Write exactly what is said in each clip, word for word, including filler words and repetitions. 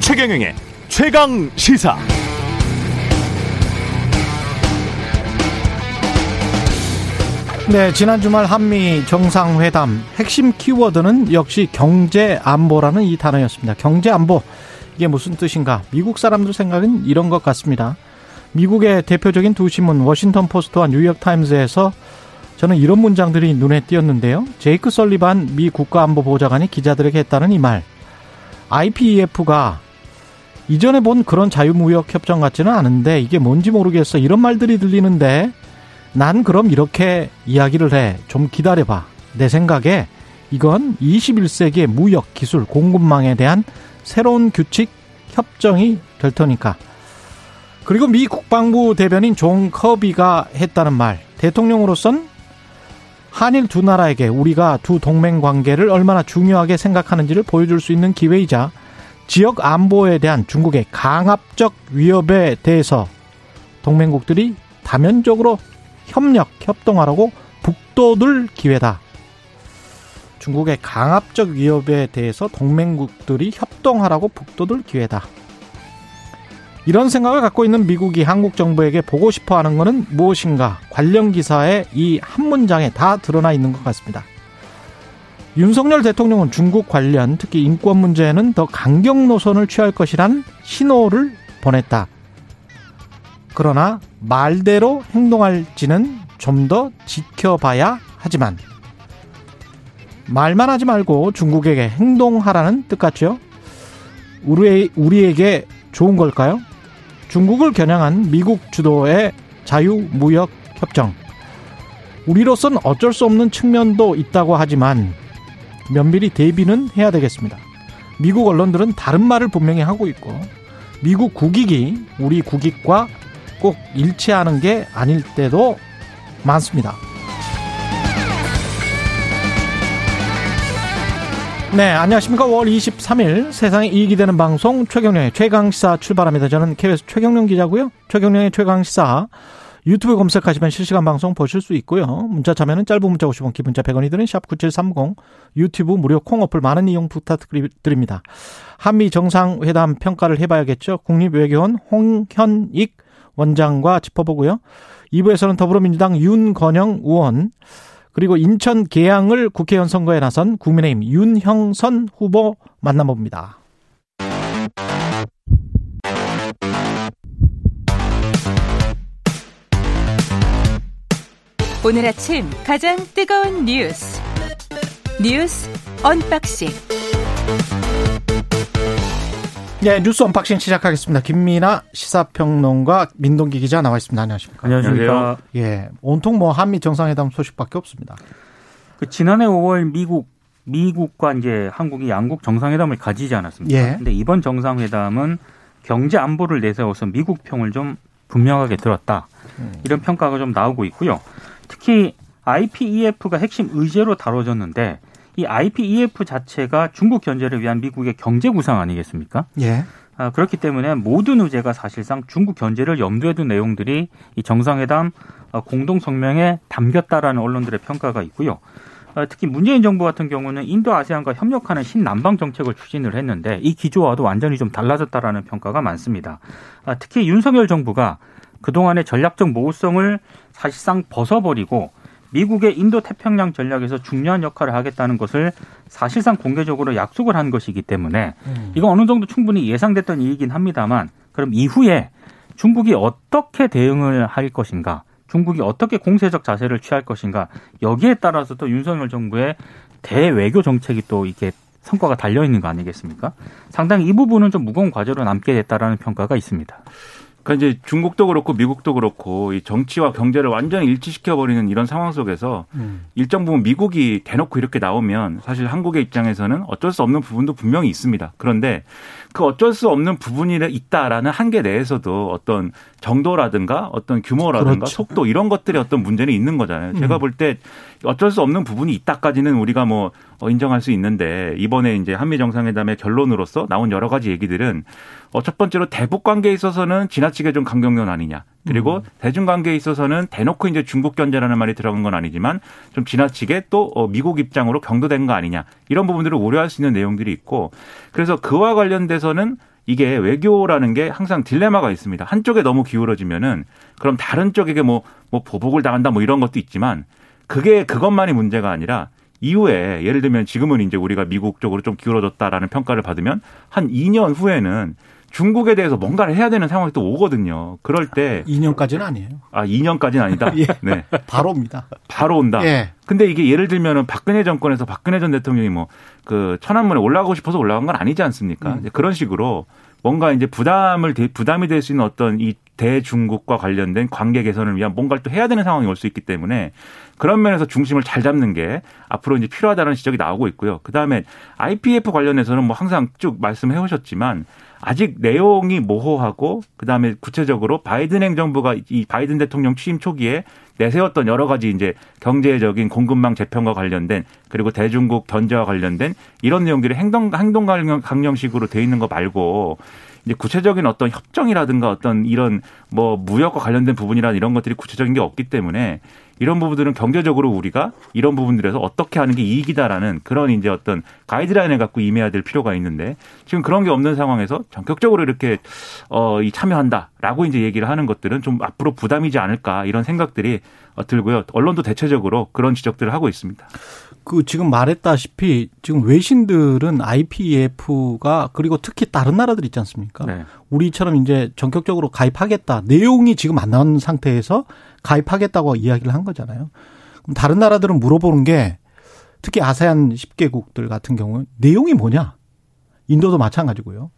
최경영의 최강 시사. 네, 지난 주말 한미 정상회담 핵심 키워드는 역시 경제 안보라는 이 단어였습니다. 경제 안보, 이게 무슨 뜻인가? 미국 사람들 생각은 이런 것 같습니다. 미국의 대표적인 두 신문 워싱턴 포스트와 뉴욕타임스에서 저는 이런 문장들이 눈에 띄었는데요. 제이크 설리반 미 국가안보보좌관이 기자들에게 했다는 이 말. 아이피이에프가 이전에 본 그런 자유무역협정 같지는 않은데 이게 뭔지 모르겠어. 이런 말들이 들리는데 난 그럼 이렇게 이야기를 해. 좀 기다려봐. 내 생각에 이건 이십일 세기의 무역, 기술, 공급망에 대한 새로운 규칙, 협정이 될 테니까. 그리고 미 국방부 대변인 존 커비가 했다는 말. 대통령으로선 한일 두 나라에게 우리가 두 동맹 관계를 얼마나 중요하게 생각하는지를 보여줄 수 있는 기회이자 지역 안보에 대한 중국의 강압적 위협에 대해서 동맹국들이 다면적으로 협력, 협동하라고 북돋을 기회다. 중국의 강압적 위협에 대해서 동맹국들이 협동하라고 북돋을 기회다. 이런 생각을 갖고 있는 미국이 한국 정부에게 보고 싶어하는 것은 무엇인가? 관련 기사에 이 한 문장에 다 드러나 있는 것 같습니다. 윤석열 대통령은 중국 관련, 특히 인권 문제에는 더 강경 노선을 취할 것이란 신호를 보냈다. 그러나 말대로 행동할지는 좀 더 지켜봐야 하지만, 말만 하지 말고 중국에게 행동하라는 뜻 같죠? 우리, 우리에게 좋은 걸까요? 중국을 겨냥한 미국 주도의 자유무역협정, 우리로선 어쩔 수 없는 측면도 있다고 하지만 면밀히 대비는 해야 되겠습니다. 미국 언론들은 다른 말을 분명히 하고 있고, 미국 국익이 우리 국익과 꼭 일치하는 게 아닐 때도 많습니다. 네, 안녕하십니까. 오월 이십삼일 세상에 이익이 되는 방송 최경령의 최강시사 출발합니다. 저는 케이비에스 최경령 기자고요. 최경령의 최강시사 유튜브 검색하시면 실시간 방송 보실 수 있고요. 문자 참여는 짧은 문자 오십 원, 긴 문자 백 원이 드는 샵 구칠삼공, 유튜브 무료 콩 어플 많은 이용 부탁드립니다. 한미 정상회담 평가를 해봐야겠죠. 국립외교원 홍현익 원장과 짚어보고요. 이 부에서는 더불어민주당 윤건영 의원, 그리고 인천 계양을 국회의원 선거에 나선 국민의힘 윤형선 후보 만나봅니다. 오늘 아침 가장 뜨거운 뉴스, 뉴스 언박싱. 네, 뉴스 언박싱 시작하겠습니다. 김민아 시사평론가, 민동기 기자 나와 있습니다. 안녕하십니까? 안녕하십니까? 예, 온통 뭐 한미 정상회담 소식밖에 없습니다. 그 지난해 오월 미국 미국과 이제 한국이 양국 정상회담을 가지지 않았습니까? 그런데 예. 이번 정상회담은 경제 안보를 내세워서 미국 평을 좀 분명하게 들었다. 음. 이런 평가가 좀 나오고 있고요. 특히 아이피이에프가 핵심 의제로 다뤄졌는데, 이 아이피이에프 자체가 중국 견제를 위한 미국의 경제 구상 아니겠습니까? 예. 아, 그렇기 때문에 모든 의제가 사실상 중국 견제를 염두에 둔 내용들이 이 정상회담 공동성명에 담겼다라는 언론들의 평가가 있고요. 아, 특히 문재인 정부 같은 경우는 인도 아세안과 협력하는 신남방 정책을 추진을 했는데 이 기조와도 완전히 좀 달라졌다라는 평가가 많습니다. 아, 특히 윤석열 정부가 그동안의 전략적 모호성을 사실상 벗어버리고 미국의 인도태평양 전략에서 중요한 역할을 하겠다는 것을 사실상 공개적으로 약속을 한 것이기 때문에 이거 어느 정도 충분히 예상됐던 일이긴 합니다만, 그럼 이후에 중국이 어떻게 대응을 할 것인가, 중국이 어떻게 공세적 자세를 취할 것인가, 여기에 따라서 또 윤석열 정부의 대외교 정책이 또 이렇게 성과가 달려있는 거 아니겠습니까? 상당히 이 부분은 좀 무거운 과제로 남게 됐다라는 평가가 있습니다. 그러니까 이제 중국도 그렇고 미국도 그렇고 이 정치와 경제를 완전히 일치시켜 버리는 이런 상황 속에서 음. 일정 부분 미국이 대놓고 이렇게 나오면 사실 한국의 입장에서는 어쩔 수 없는 부분도 분명히 있습니다. 그런데 그 어쩔 수 없는 부분이 있다라는 한계 내에서도 어떤 정도라든가 어떤 규모라든가 그렇죠. 속도 이런 것들의 어떤 문제는 있는 거잖아요. 제가 볼 때 어쩔 수 없는 부분이 있다까지는 우리가 뭐 인정할 수 있는데, 이번에 이제 한미 정상회담의 결론으로서 나온 여러 가지 얘기들은 첫 번째로 대북 관계에 있어서는 지나치게 좀 강경론 아니냐. 그리고 음. 대중관계에 있어서는 대놓고 이제 중국 견제라는 말이 들어간 건 아니지만 좀 지나치게 또 미국 입장으로 경도된 거 아니냐 이런 부분들을 우려할 수 있는 내용들이 있고 그래서 그와 관련돼서는 이게 외교라는 게 항상 딜레마가 있습니다. 한쪽에 너무 기울어지면은 그럼 다른 쪽에게 뭐, 뭐 보복을 당한다 뭐 이런 것도 있지만 그게 그것만이 문제가 아니라 이후에 예를 들면 지금은 이제 우리가 미국 쪽으로 좀 기울어졌다라는 평가를 받으면 한 이 년 후에는 중국에 대해서 뭔가를 해야 되는 상황이 또 오거든요. 그럴 때. 이 년까지는 아니에요. 아, 이 년까지는 아니다? 예. 네. 바로입니다. 바로 온다? 예. 근데 이게 예를 들면은 박근혜 정권에서 박근혜 전 대통령이 뭐 그 천안문에 올라가고 싶어서 올라간 건 아니지 않습니까? 음. 그런 식으로 뭔가 이제 부담을, 부담이 될 수 있는 어떤 이 대중국과 관련된 관계 개선을 위한 뭔가를 또 해야 되는 상황이 올 수 있기 때문에 그런 면에서 중심을 잘 잡는 게 앞으로 이제 필요하다는 지적이 나오고 있고요. 그 다음에 아이피에프 관련해서는 뭐 항상 쭉 말씀해 오셨지만 아직 내용이 모호하고 그 다음에 구체적으로 바이든 행정부가 이 바이든 대통령 취임 초기에 내세웠던 여러 가지 이제 경제적인 공급망 재편과 관련된 그리고 대중국 견제와 관련된 이런 내용들이 행동, 행동 강령식으로 돼 있는 거 말고 이제 구체적인 어떤 협정이라든가 어떤 이런 뭐 무역과 관련된 부분이라는 이런 것들이 구체적인 게 없기 때문에 이런 부분들은 경제적으로 우리가 이런 부분들에서 어떻게 하는 게 이익이다라는 그런 이제 어떤 가이드라인을 갖고 임해야 될 필요가 있는데 지금 그런 게 없는 상황에서 전격적으로 이렇게 어, 이 참여한다라고 이제 얘기를 하는 것들은 좀 앞으로 부담이지 않을까 이런 생각들이 들고요. 언론도 대체적으로 그런 지적들을 하고 있습니다. 그 지금 말했다시피 지금 외신들은 아이피에프가 그리고 특히 다른 나라들 있지 않습니까? 네. 우리처럼 이제 전격적으로 가입하겠다. 내용이 지금 안 나온 상태에서 가입하겠다고 이야기를 한 거잖아요. 그럼 다른 나라들은 물어보는 게 특히 아세안 십 개국들 같은 경우는 내용이 뭐냐? 인도도 마찬가지고요.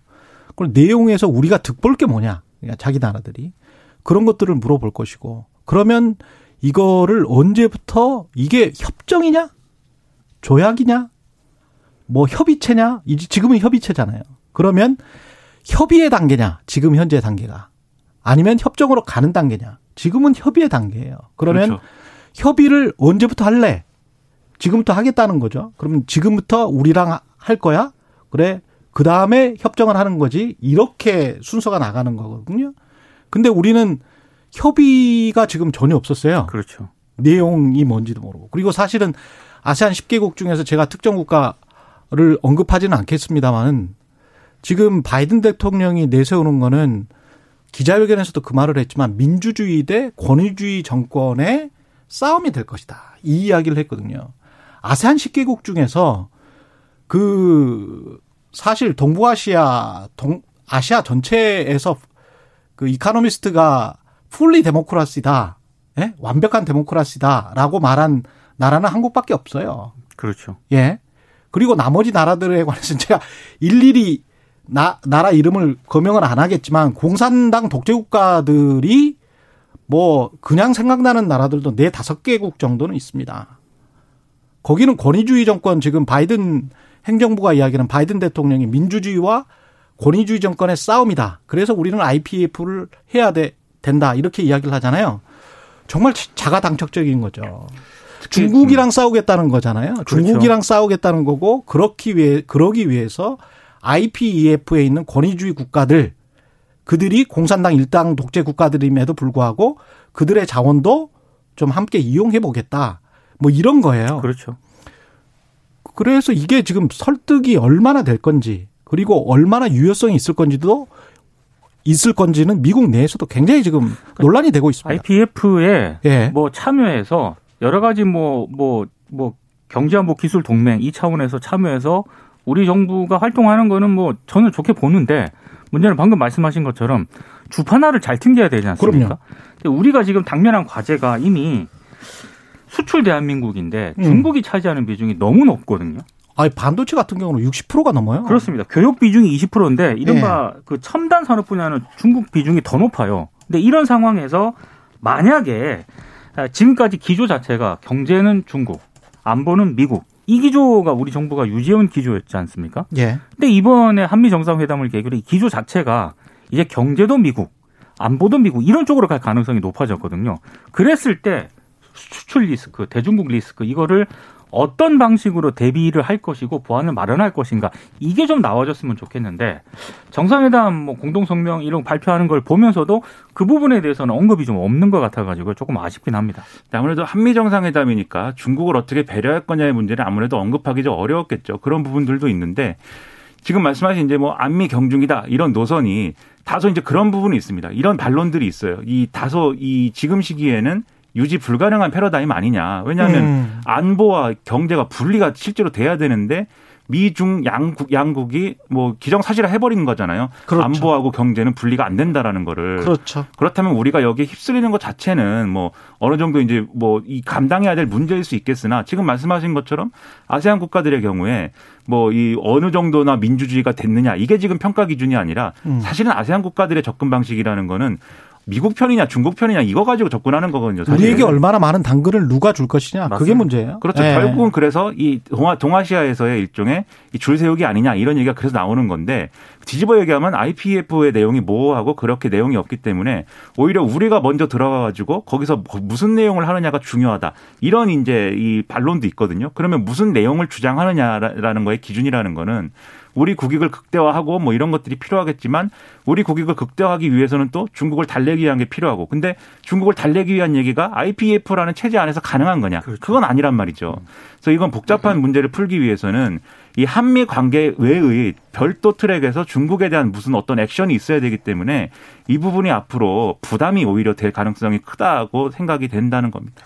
그럼 내용에서 우리가 득볼 게 뭐냐? 그러니까 자기 나라들이. 그런 것들을 물어볼 것이고 그러면 이거를 언제부터 이게 협정이냐? 조약이냐? 뭐 협의체냐? 지금은 협의체잖아요. 그러면 협의의 단계냐? 지금 현재 단계가. 아니면 협정으로 가는 단계냐? 지금은 협의의 단계예요. 그러면 그렇죠. 협의를 언제부터 할래? 지금부터 하겠다는 거죠. 그러면 지금부터 우리랑 할 거야? 그래. 그다음에 협정을 하는 거지. 이렇게 순서가 나가는 거거든요. 근데 우리는 협의가 지금 전혀 없었어요. 그렇죠. 내용이 뭔지도 모르고. 그리고 사실은 아세안 십 개국 중에서 제가 특정 국가를 언급하지는 않겠습니다만 지금 바이든 대통령이 내세우는 거는 기자회견에서도 그 말을 했지만 민주주의 대 권위주의 정권의 싸움이 될 것이다. 이 이야기를 했거든요. 아세안 십 개국 중에서 그 사실 동부아시아, 동, 아시아 전체에서 그 이코노미스트가 풀리 데모크라시다. 예? 완벽한 데모크라시다라고 말한 나라는 한국밖에 없어요. 그렇죠. 예. 그리고 나머지 나라들에 관해서는 제가 일일이 나, 나라 이름을 거명을 안 하겠지만 공산당 독재국가들이 뭐 그냥 생각나는 나라들도 네 다섯 개국 정도는 있습니다. 거기는 권위주의 정권 지금 바이든 행정부가 이야기하는 바이든 대통령이 민주주의와 권위주의 정권의 싸움이다. 그래서 우리는 아이피에프를 해야 돼. 된다 이렇게 이야기를 하잖아요. 정말 자가당착적인 거죠. 중국이랑 싸우겠다는 거잖아요. 그렇죠. 중국이랑 싸우겠다는 거고 그렇기 위해 그러기 위해서 아이피이에프에 있는 권위주의 국가들 그들이 공산당 일당 독재 국가들임에도 불구하고 그들의 자원도 좀 함께 이용해 보겠다. 뭐 이런 거예요. 그렇죠. 그래서 이게 지금 설득이 얼마나 될 건지 그리고 얼마나 유효성이 있을 건지도 있을 건지는 미국 내에서도 굉장히 지금 논란이 되고 있습니다. 아이피에프에 예. 뭐 참여해서 여러 가지 뭐, 뭐, 뭐 경제안보 기술 동맹 이 차원에서 참여해서 우리 정부가 활동하는 거는 뭐 저는 좋게 보는데 문제는 방금 말씀하신 것처럼 주판화를 잘 튕겨야 되지 않습니까? 그럼요. 우리가 지금 당면한 과제가 이미 수출 대한민국인데 음. 중국이 차지하는 비중이 너무 높거든요. 아니, 반도체 같은 경우는 육십 퍼센트가 넘어요. 그렇습니다. 교육 비중이 이십 퍼센트인데 이른바 네. 그 첨단 산업 분야는 중국 비중이 더 높아요. 근데 이런 상황에서 만약에 지금까지 기조 자체가 경제는 중국, 안보는 미국 이 기조가 우리 정부가 유지해온 기조였지 않습니까? 예. 근데 이번에 한미 정상회담을 계기로 이 기조 자체가 이제 경제도 미국, 안보도 미국 이런 쪽으로 갈 가능성이 높아졌거든요. 그랬을 때 수출 리스크, 대중국 리스크 이거를 어떤 방식으로 대비를 할 것이고 보완을 마련할 것인가, 이게 좀 나와줬으면 좋겠는데, 정상회담 뭐 공동성명 이런 발표하는 걸 보면서도 그 부분에 대해서는 언급이 좀 없는 것 같아가지고 조금 아쉽긴 합니다. 아무래도 한미 정상회담이니까 중국을 어떻게 배려할 거냐의 문제를 아무래도 언급하기 좀 어려웠겠죠. 그런 부분들도 있는데, 지금 말씀하신 이제 뭐 안미 경중이다 이런 노선이 다소 이제 그런 부분이 있습니다. 이런 반론들이 있어요. 이 다소 이 지금 시기에는 유지 불가능한 패러다임 아니냐. 왜냐하면 음. 안보와 경제가 분리가 실제로 돼야 되는데 미중 양국, 양국이 뭐 기정사실화 해버린 거잖아요. 그렇죠. 안보하고 경제는 분리가 안 된다라는 거를. 그렇죠. 그렇다면 우리가 여기에 휩쓸리는 것 자체는 뭐 어느 정도 이제 뭐 이 감당해야 될 문제일 수 있겠으나, 지금 말씀하신 것처럼 아세안 국가들의 경우에 뭐 이 어느 정도나 민주주의가 됐느냐, 이게 지금 평가 기준이 아니라 음. 사실은 아세안 국가들의 접근 방식이라는 거는 미국 편이냐 중국 편이냐 이거 가지고 접근하는 거거든요. 사실은. 우리에게 얼마나 많은 당근을 누가 줄 것이냐. 맞습니다. 그게 문제예요. 그렇죠. 예. 결국은 그래서 이 동아, 동아시아에서의 일종의 이 줄 세우기 아니냐 이런 얘기가 그래서 나오는 건데, 뒤집어 얘기하면 아이피이에프의 내용이 모호하고 그렇게 내용이 없기 때문에 오히려 우리가 먼저 들어가가지고 거기서 무슨 내용을 하느냐가 중요하다, 이런 이제 이 반론도 있거든요. 그러면 무슨 내용을 주장하느냐라는 거의 기준이라는 거는 우리 국익을 극대화하고 뭐 이런 것들이 필요하겠지만, 우리 국익을 극대화하기 위해서는 또 중국을 달래기 위한 게 필요하고, 근데 중국을 달래기 위한 얘기가 아이피이에프라는 체제 안에서 가능한 거냐. 그렇죠. 그건 아니란 말이죠. 그래서 이건 복잡한 문제를 풀기 위해서는 이 한미 관계 외의 별도 트랙에서 중국에 대한 무슨 어떤 액션이 있어야 되기 때문에 이 부분이 앞으로 부담이 오히려 될 가능성이 크다고 생각이 된다는 겁니다.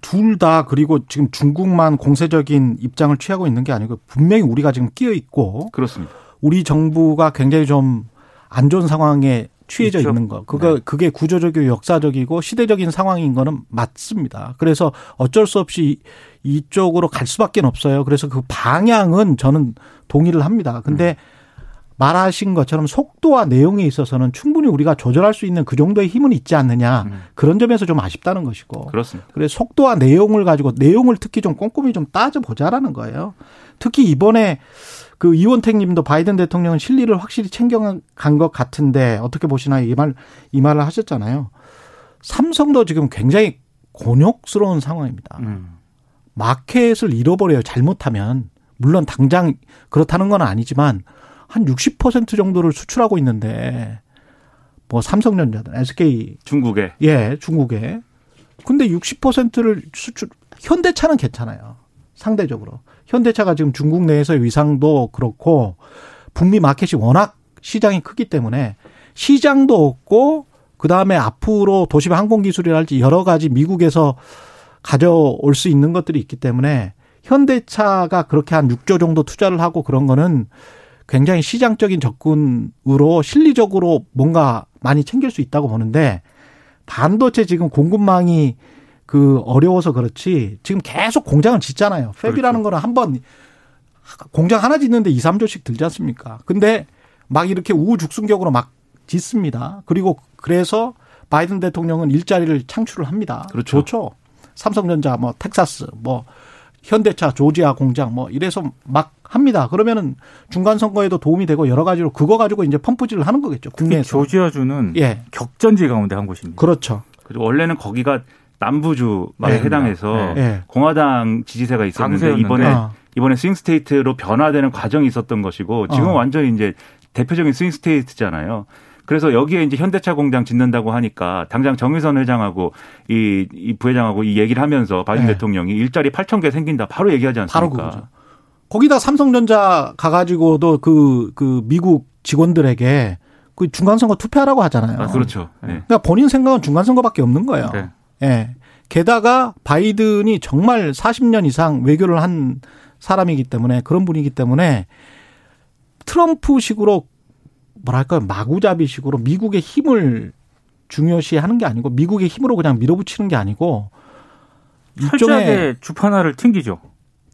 둘 다. 그리고 지금 중국만 공세적인 입장을 취하고 있는 게 아니고 분명히 우리가 지금 끼어 있고. 그렇습니다. 우리 정부가 굉장히 좀 안 좋은 상황에 취해져 있죠. 있는 거. 그거 네. 그게 구조적이고 역사적이고 시대적인 상황인 거는 맞습니다. 그래서 어쩔 수 없이 이쪽으로 갈 수밖에 없어요. 그래서 그 방향은 저는 동의를 합니다. 근데 음. 말하신 것처럼 속도와 내용에 있어서는 충분히 우리가 조절할 수 있는 그 정도의 힘은 있지 않느냐. 음. 그런 점에서 좀 아쉽다는 것이고. 그렇습니다. 그래서 속도와 내용을 가지고, 내용을 특히 좀 꼼꼼히 좀 따져보자라는 거예요. 특히 이번에 그 이원택 님도 바이든 대통령은 실리를 확실히 챙겨간 것 같은데 어떻게 보시나요? 이 말, 이 말을 하셨잖아요. 삼성도 지금 굉장히 곤욕스러운 상황입니다. 음. 마켓을 잃어버려요. 잘못하면. 물론 당장 그렇다는 건 아니지만 한 육십 퍼센트 정도를 수출하고 있는데, 뭐 삼성전자든 에스케이. 중국에. 예, 중국에. 근데 육십 퍼센트를 수출, 현대차는 괜찮아요. 상대적으로. 현대차가 지금 중국 내에서의 위상도 그렇고 북미 마켓이 워낙 시장이 크기 때문에 시장도 없고, 그다음에 앞으로 도심 항공기술이랄지 여러 가지 미국에서 가져올 수 있는 것들이 있기 때문에 현대차가 그렇게 한 육조 정도 투자를 하고 그런 거는 굉장히 시장적인 접근으로 실리적으로 뭔가 많이 챙길 수 있다고 보는데, 반도체 지금 공급망이 그 어려워서 그렇지 지금 계속 공장을 짓잖아요. 팹이라는 그렇죠. 거는 한 번 공장 하나 짓는데 이, 삼조씩 들지 않습니까? 근데 막 이렇게 우후죽순격으로 막 짓습니다. 그리고 그래서 바이든 대통령은 일자리를 창출을 합니다. 그렇죠. 좋죠. 삼성전자 뭐 텍사스 뭐 현대차 조지아 공장 뭐 이래서 막 합니다. 그러면은 중간 선거에도 도움이 되고 여러 가지로 그거 가지고 이제 펌프질을 하는 거겠죠. 국내에서. 조지아주는 예. 격전지 가운데 한 곳입니다. 그렇죠. 그리고 원래는 거기가 남부주에 네, 해당해서 네. 공화당 지지세가 있었는데 강세였는데. 이번에 어. 이번에 스윙 스테이트로 변화되는 과정이 있었던 것이고, 지금 어. 완전히 이제 대표적인 스윙 스테이트잖아요. 그래서 여기에 이제 현대차 공장 짓는다고 하니까 당장 정의선 회장하고 이, 이 부회장하고 이 얘기를 하면서 바이든 네. 대통령이 일자리 팔천 개 생긴다 바로 얘기하지 않습니까? 바로 그거죠. 거기다 삼성전자 가가지고도 그, 그 미국 직원들에게 그 중간선거 투표하라고 하잖아요. 아, 그렇죠. 네. 그러니까 본인 생각은 중간선거밖에 없는 거예요. 네. 예. 게다가 바이든이 정말 사십 년 이상 외교를 한 사람이기 때문에, 그런 분이기 때문에 트럼프식으로 뭐랄까요, 마구잡이식으로 미국의 힘을 중요시하는 게 아니고 미국의 힘으로 그냥 밀어붙이는 게 아니고 철저하게 줍 하나를 튕기죠.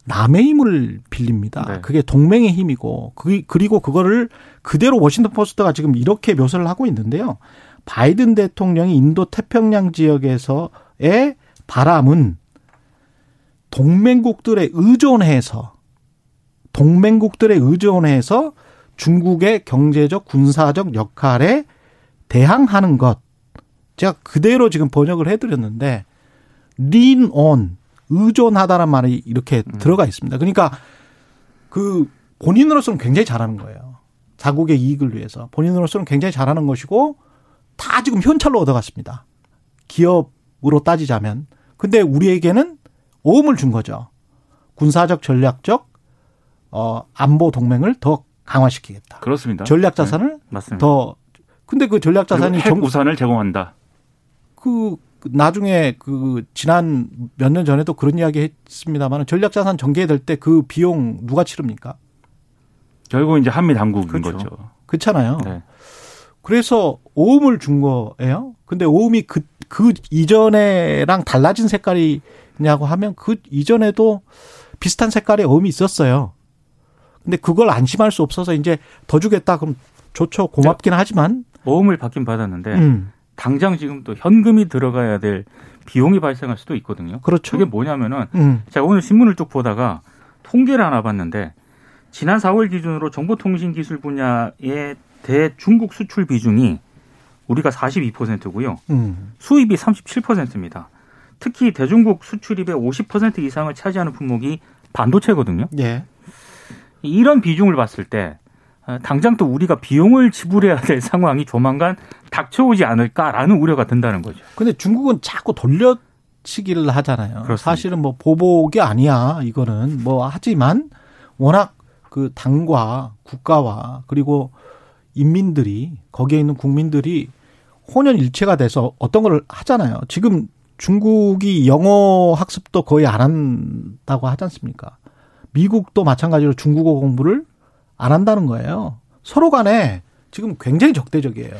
남의 힘을 빌립니다. 네. 그게 동맹의 힘이고, 그리고 그거를 그대로 워싱턴 포스트가 지금 이렇게 묘사를 하고 있는데요. 바이든 대통령이 인도 태평양 지역에서의 바람은 동맹국들에 의존해서, 동맹국들에 의존해서 중국의 경제적, 군사적 역할에 대항하는 것. 제가 그대로 지금 번역을 해드렸는데, lean on, 의존하다는 말이 이렇게 음. 들어가 있습니다. 그러니까 그 본인으로서는 굉장히 잘하는 거예요. 자국의 이익을 위해서. 본인으로서는 굉장히 잘하는 것이고 다 지금 현찰로 얻어갔습니다. 기업으로 따지자면. 근데 우리에게는 오음을 준 거죠. 군사적, 전략적, 어, 안보 동맹을 더 강화시키겠다. 그렇습니다. 전략 자산을 네, 맞습니다. 더. 근데 그 전략 자산이 핵 우산을 제공한다. 그 나중에 그 지난 몇 년 전에도 그런 이야기 했습니다만 전략 자산 전개될 때 그 비용 누가 치릅니까? 결국 이제 한미 당국인 그렇죠. 거죠. 그렇잖아요. 네. 그래서 오음을 준 거예요. 근데 오음이 그, 그 이전에랑 달라진 색깔이냐고 하면 그 이전에도 비슷한 색깔의 오음이 있었어요. 근데 그걸 안심할 수 없어서 이제 더 주겠다. 그럼 좋죠. 고맙긴 하지만. 오음을 받긴 받았는데 음. 당장 지금 또 현금이 들어가야 될 비용이 발생할 수도 있거든요. 그렇죠. 그게 뭐냐면은 음. 제가 오늘 신문을 쭉 보다가 통계를 하나 봤는데 지난 사월 기준으로 정보통신기술 분야의 대중국 수출 비중이 우리가 사십이 퍼센트고요. 음. 수입이 삼십칠 퍼센트입니다. 특히 대중국 수출입의 오십 퍼센트 이상을 차지하는 품목이 반도체거든요. 예. 이런 비중을 봤을 때 당장 또 우리가 비용을 지불해야 될 상황이 조만간 닥쳐오지 않을까라는 우려가 든다는 거죠. 그런데 중국은 자꾸 돌려치기를 하잖아요. 그렇습니다. 사실은 뭐 보복이 아니야 이거는 뭐 하지만 워낙 그 당과 국가와 그리고 인민들이 거기에 있는 국민들이 혼연일체가 돼서 어떤 걸 하잖아요. 지금 중국이 영어 학습도 거의 안 한다고 하지 않습니까? 미국도 마찬가지로 중국어 공부를 안 한다는 거예요. 서로 간에 지금 굉장히 적대적이에요.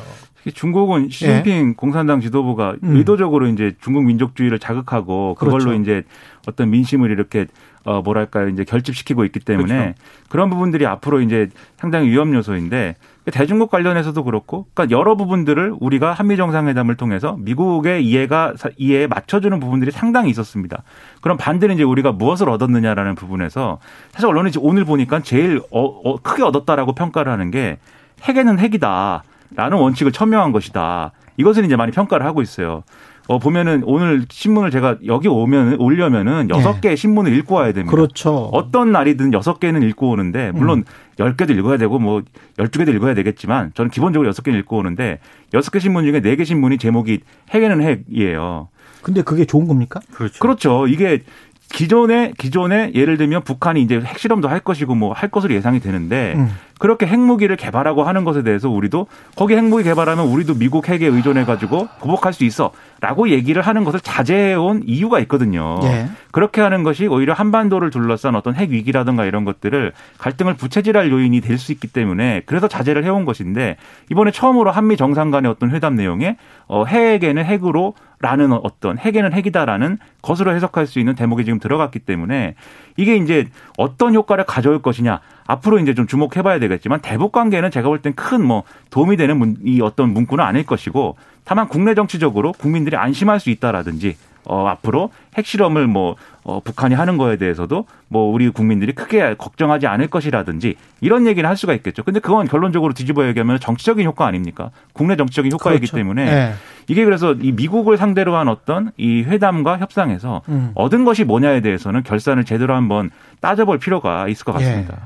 중국은 시진핑 예. 공산당 지도부가 음. 의도적으로 이제 중국 민족주의를 자극하고 그걸로 그렇죠. 이제 어떤 민심을 이렇게 어 뭐랄까요 이제 결집시키고 있기 때문에 그렇죠. 그런 부분들이 앞으로 이제 상당히 위험 요소인데 대중국 관련해서도 그렇고 그러니까 여러 부분들을 우리가 한미 정상회담을 통해서 미국의 이해가 이해에 맞춰주는 부분들이 상당히 있었습니다. 그럼 반대로 이제 우리가 무엇을 얻었느냐라는 부분에서 사실 언론이 오늘 보니까 제일 어, 어, 크게 얻었다라고 평가를 하는 게 핵에는 핵이다. 라는 원칙을 천명한 것이다. 이것을 이제 많이 평가를 하고 있어요. 어, 보면은 오늘 신문을 제가 여기 오면, 오려면은 여섯 개의 신문을 읽고 와야 됩니다. 그렇죠. 어떤 날이든 여섯 개는 읽고 오는데, 물론 열 음. 개도 읽어야 되고 뭐 열두 개도 읽어야 되겠지만, 저는 기본적으로 여섯 개는 읽고 오는데, 여섯 개 신문 중에 네 개 신문이 제목이 핵에는 핵이에요. 근데 그게 좋은 겁니까? 그렇죠. 그렇죠. 이게 기존에, 기존에 예를 들면 북한이 이제 핵실험도 할 것이고 뭐 할 것으로 예상이 되는데, 음. 그렇게 핵무기를 개발하고 하는 것에 대해서 우리도 거기 핵무기 개발하면 우리도 미국 핵에 의존해가지고 보복할 수 있어 라고 얘기를 하는 것을 자제해온 이유가 있거든요. 예. 그렇게 하는 것이 오히려 한반도를 둘러싼 어떤 핵위기라든가 이런 것들을 갈등을 부채질할 요인이 될 수 있기 때문에 그래서 자제를 해온 것인데 이번에 처음으로 한미 정상 간의 어떤 회담 내용에 어, 핵에는 핵으로 라는 어떤 핵에는 핵이다라는 것으로 해석할 수 있는 대목이 지금 들어갔기 때문에 이게 이제 어떤 효과를 가져올 것이냐 앞으로 이제 좀 주목해봐야 되겠지만 대북 관계는 제가 볼 땐 큰 뭐 도움이 되는 문, 이 어떤 문구는 아닐 것이고 다만 국내 정치적으로 국민들이 안심할 수 있다라든지 어, 앞으로 핵실험을 뭐 어, 북한이 하는 거에 대해서도 뭐 우리 국민들이 크게 걱정하지 않을 것이라든지 이런 얘기를 할 수가 있겠죠. 근데 그건 결론적으로 뒤집어 얘기하면 정치적인 효과 아닙니까? 국내 정치적인 효과이기 그렇죠. 때문에 네. 이게 그래서 이 미국을 상대로 한 어떤 이 회담과 협상에서 음. 얻은 것이 뭐냐에 대해서는 결산을 제대로 한번 따져볼 필요가 있을 것 같습니다. 네.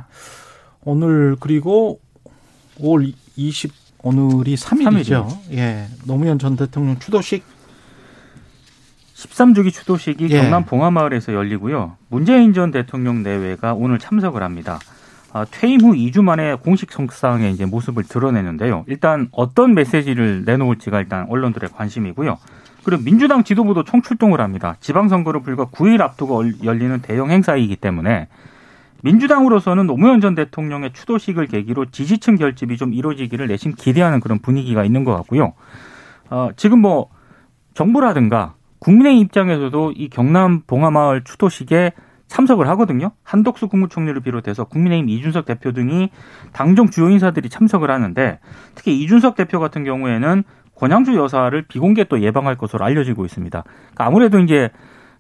오늘 그리고 오월 이십 오늘이 삼 일이죠. 삼 일이요. 예, 노무현 전 대통령 추도식. 십삼 주기 추도식이 예. 경남 봉화마을에서 열리고요. 문재인 전 대통령 내외가 오늘 참석을 합니다. 아, 퇴임 후 이 주 만에 공식 석상에 이제 모습을 드러내는데요. 일단 어떤 메시지를 내놓을지가 일단 언론들의 관심이고요. 그리고 민주당 지도부도 총출동을 합니다. 지방선거를 불과 구 일 앞두고 열리는 대형 행사이기 때문에 민주당으로서는 노무현 전 대통령의 추도식을 계기로 지지층 결집이 좀 이루어지기를 내심 기대하는 그런 분위기가 있는 것 같고요. 어, 지금 뭐 정부라든가 국민의힘 입장에서도 이 경남 봉화마을 추도식에 참석을 하거든요. 한덕수 국무총리를 비롯해서 국민의힘 이준석 대표 등이 당정 주요 인사들이 참석을 하는데 특히 이준석 대표 같은 경우에는 권양주 여사를 비공개 또 예방할 것으로 알려지고 있습니다. 그러니까 아무래도 이제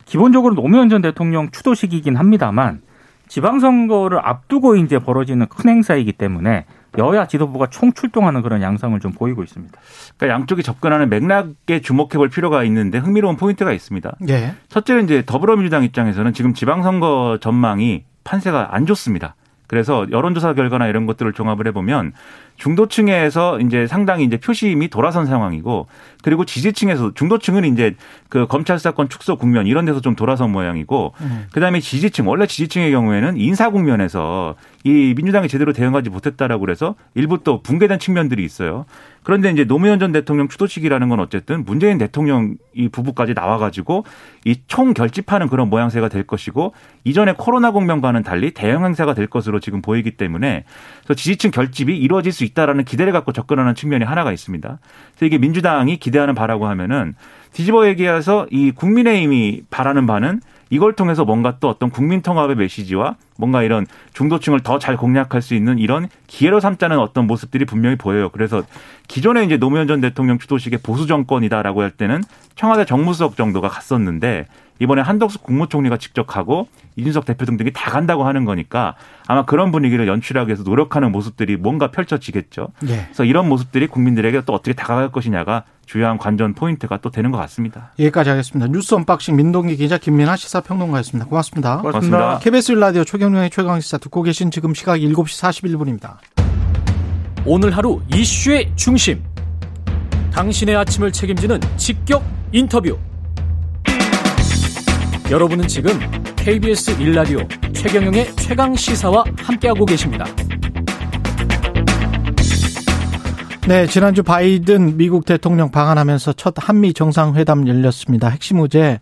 기본적으로 노무현 전 대통령 추도식이긴 합니다만 지방선거를 앞두고 이제 벌어지는 큰 행사이기 때문에 여야 지도부가 총출동하는 그런 양상을 좀 보이고 있습니다. 그러니까 양쪽이 접근하는 맥락에 주목해 볼 필요가 있는데 흥미로운 포인트가 있습니다. 네. 첫째는 이제 더불어민주당 입장에서는 지금 지방선거 전망이 판세가 안 좋습니다. 그래서 여론조사 결과나 이런 것들을 종합을 해보면 중도층에서 이제 상당히 이제 표심이 돌아선 상황이고, 그리고 지지층에서 중도층은 이제 그 검찰 사건 축소 국면 이런 데서 좀 돌아선 모양이고, 음. 그다음에 지지층 원래 지지층의 경우에는 인사 국면에서 이 민주당이 제대로 대응하지 못했다라고 그래서 일부 또 붕괴된 측면들이 있어요. 그런데 이제 노무현 전 대통령 추도식이라는 건 어쨌든 문재인 대통령 이 부부까지 나와가지고 이 총 결집하는 그런 모양새가 될 것이고, 이전에 코로나 국면과는 달리 대형 행사가 될 것으로 지금 보이기 때문에 그래서 지지층 결집이 이루어질 수 있다라는 기대를 갖고 접근하는 측면이 하나가 있습니다. 그래서 이게 민주당이 기대하는 바라고 하면은 뒤집어 얘기해서 이 국민의힘이 바라는 바는 이걸 통해서 뭔가 또 어떤 국민 통합의 메시지와 뭔가 이런 중도층을 더 잘 공략할 수 있는 이런 기회로 삼자는 어떤 모습들이 분명히 보여요. 그래서 기존에 이제 노무현 전 대통령 추도식의 보수 정권이다라고 할 때는 청와대 정무수석 정도가 갔었는데, 이번에 한덕수 국무총리가 직접 가고 이준석 대표 등등이 다 간다고 하는 거니까 아마 그런 분위기를 연출하기 위해서 노력하는 모습들이 뭔가 펼쳐지겠죠. 네. 그래서 이런 모습들이 국민들에게 또 어떻게 다가갈 것이냐가 주요한 관전 포인트가 또 되는 것 같습니다. 여기까지 하겠습니다. 뉴스 언박싱 민동기 기자, 김민하 시사평론가였습니다. 고맙습니다. 고맙습니다. 고맙습니다. 케이비에스 일 라디오 최경영의 최강시사 듣고 계신 지금 시각 일곱 시 사십일 분입니다. 오늘 하루 이슈의 중심, 당신의 아침을 책임지는 직격 인터뷰. 여러분은 지금 케이비에스 일 라디오 최경영의 최강시사와 함께하고 계십니다. 네, 지난주 바이든 미국 대통령 방한하면서 첫 한미 정상회담 열렸습니다. 핵심 의제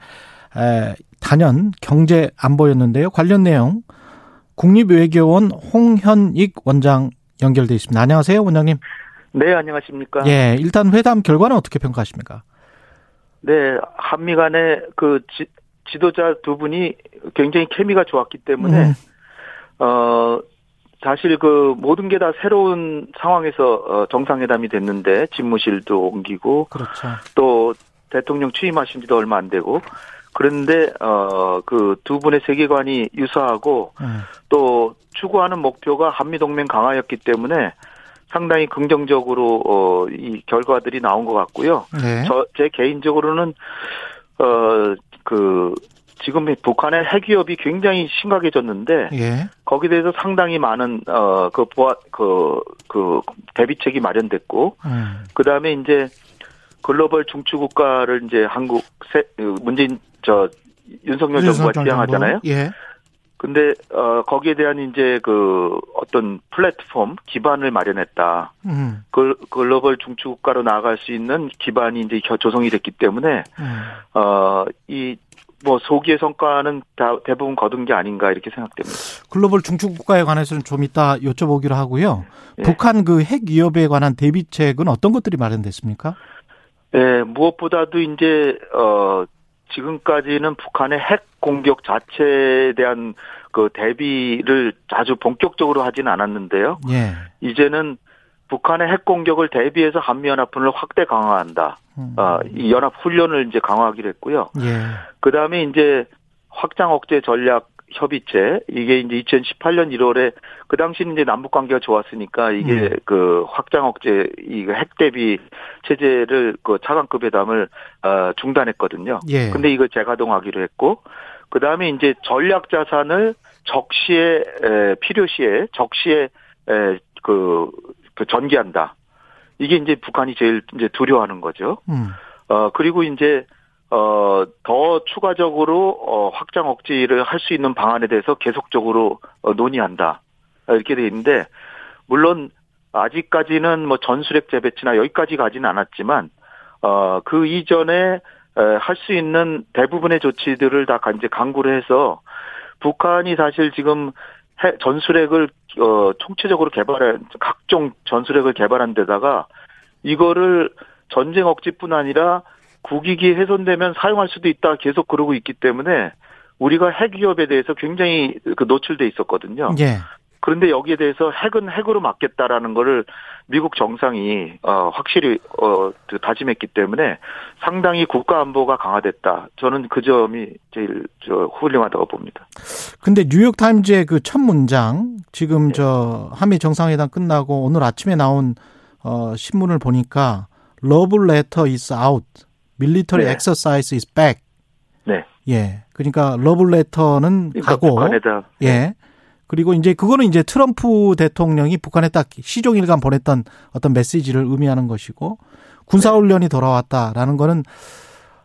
에, 단연 경제 안보였는데요. 관련 내용 국립외교원 홍현익 원장 연결돼 있습니다. 안녕하세요, 원장님. 네, 안녕하십니까. 예, 일단 회담 결과는 어떻게 평가하십니까? 네, 한미 간의 그 지, 지도자 두 분이 굉장히 케미가 좋았기 때문에 네. 어. 사실 그 모든 게 다 새로운 상황에서 정상회담이 됐는데 집무실도 옮기고 그렇죠. 또 대통령 취임하신 지도 얼마 안 되고, 그런데 어 그 두 분의 세계관이 유사하고 음. 또 추구하는 목표가 한미동맹 강화였기 때문에 상당히 긍정적으로 어 이 결과들이 나온 것 같고요. 네. 저 제 개인적으로는 어 그 지금 북한의 핵 위협이 굉장히 심각해졌는데 예. 거기에 대해서 상당히 많은 어 그 보아 그 그 대비책이 마련됐고 음. 그다음에 이제 글로벌 중추 국가를 이제 한국 세, 문재인 저 윤석열, 윤석열 정부가 지향하잖아요. 예. 근데 어 거기에 대한 이제 그 어떤 플랫폼 기반을 마련했다. 음. 글, 글로벌 중추 국가로 나아갈 수 있는 기반이 이제 조성이 됐기 때문에 음. 어 이 뭐 소기의 성과는 다 대부분 거둔 게 아닌가 이렇게 생각됩니다. 글로벌 중추국가에 관해서는 좀 이따 여쭤보기로 하고요. 예. 북한 그 핵 위협에 관한 대비책은 어떤 것들이 마련됐습니까? 예, 무엇보다도 이제 어 지금까지는 북한의 핵 공격 자체에 대한 그 대비를 아주 본격적으로 하진 않았는데요. 예. 이제는 북한의 핵 공격을 대비해서 한미연합훈련을 확대 강화한다. 어, 이 연합훈련을 이제 강화하기로 했고요. 예. 그 다음에 이제 확장 억제 전략 협의체, 이게 이제 이천십팔 년 일월에 그 당시는 이제 남북 관계가 좋았으니까 이게 예. 그 확장 억제, 이 핵 대비 체제를 그 차관급 회담을 어, 중단했거든요. 예. 근데 이걸 재가동하기로 했고, 그 다음에 이제 전략 자산을 적시에, 에, 필요시에 적시에, 에, 그, 그 전개한다. 이게 이제 북한이 제일 이제 두려워하는 거죠. 음. 어 그리고 이제 어 더 추가적으로 어 확장 억지를 할 수 있는 방안에 대해서 계속적으로 어, 논의한다. 이렇게 돼 있는데, 물론 아직까지는 뭐 전술핵 재배치나 여기까지 가지는 않았지만 어 그 이전에 할 수 있는 대부분의 조치들을 다 이제 강구를 해서 북한이 사실 지금 전술핵을 어 총체적으로 개발한 각종 전술핵을 개발한 데다가 이거를 전쟁 억지뿐 아니라 국익이 훼손되면 사용할 수도 있다 계속 그러고 있기 때문에 우리가 핵 위협에 대해서 굉장히 그 노출돼 있었거든요. 예. 그런데 여기에 대해서 핵은 핵으로 막겠다라는 거를 미국 정상이 어, 확실히 어, 다짐했기 때문에 상당히 국가 안보가 강화됐다. 저는 그 점이 제일 저 훌륭하다고 봅니다. 근데 뉴욕타임즈의 그 첫 문장, 지금 네. 저 한미 정상회담 끝나고 오늘 아침에 나온 어, 신문을 보니까 Love letter is out, military 네. exercise is back. 네. 예. 그러니까 러브 레터는 그러니까 가고. 북한에다. 예. 그리고 이제 그거는 이제 트럼프 대통령이 북한에 딱 시종일관 보냈던 어떤 메시지를 의미하는 것이고, 군사훈련이 돌아왔다라는 거는,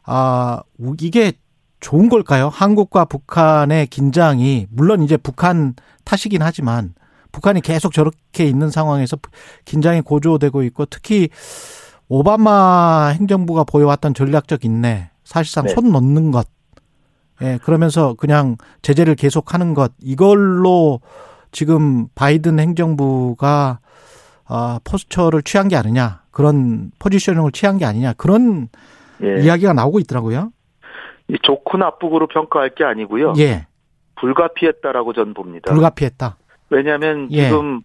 아, 이게 좋은 걸까요? 한국과 북한의 긴장이, 물론 이제 북한 탓이긴 하지만, 북한이 계속 저렇게 있는 상황에서 긴장이 고조되고 있고, 특히 오바마 행정부가 보여왔던 전략적 인내, 사실상 네. 손 놓는 것, 예, 그러면서 그냥 제재를 계속하는 것, 이걸로 지금 바이든 행정부가 아, 포스처를 취한 게 아니냐, 그런 포지셔닝을 취한 게 아니냐, 그런 예. 이야기가 나오고 있더라고요. 이 좋고 나쁘고로 평가할 게 아니고요. 예, 불가피했다라고 저는 봅니다. 불가피했다. 왜냐하면 예. 지금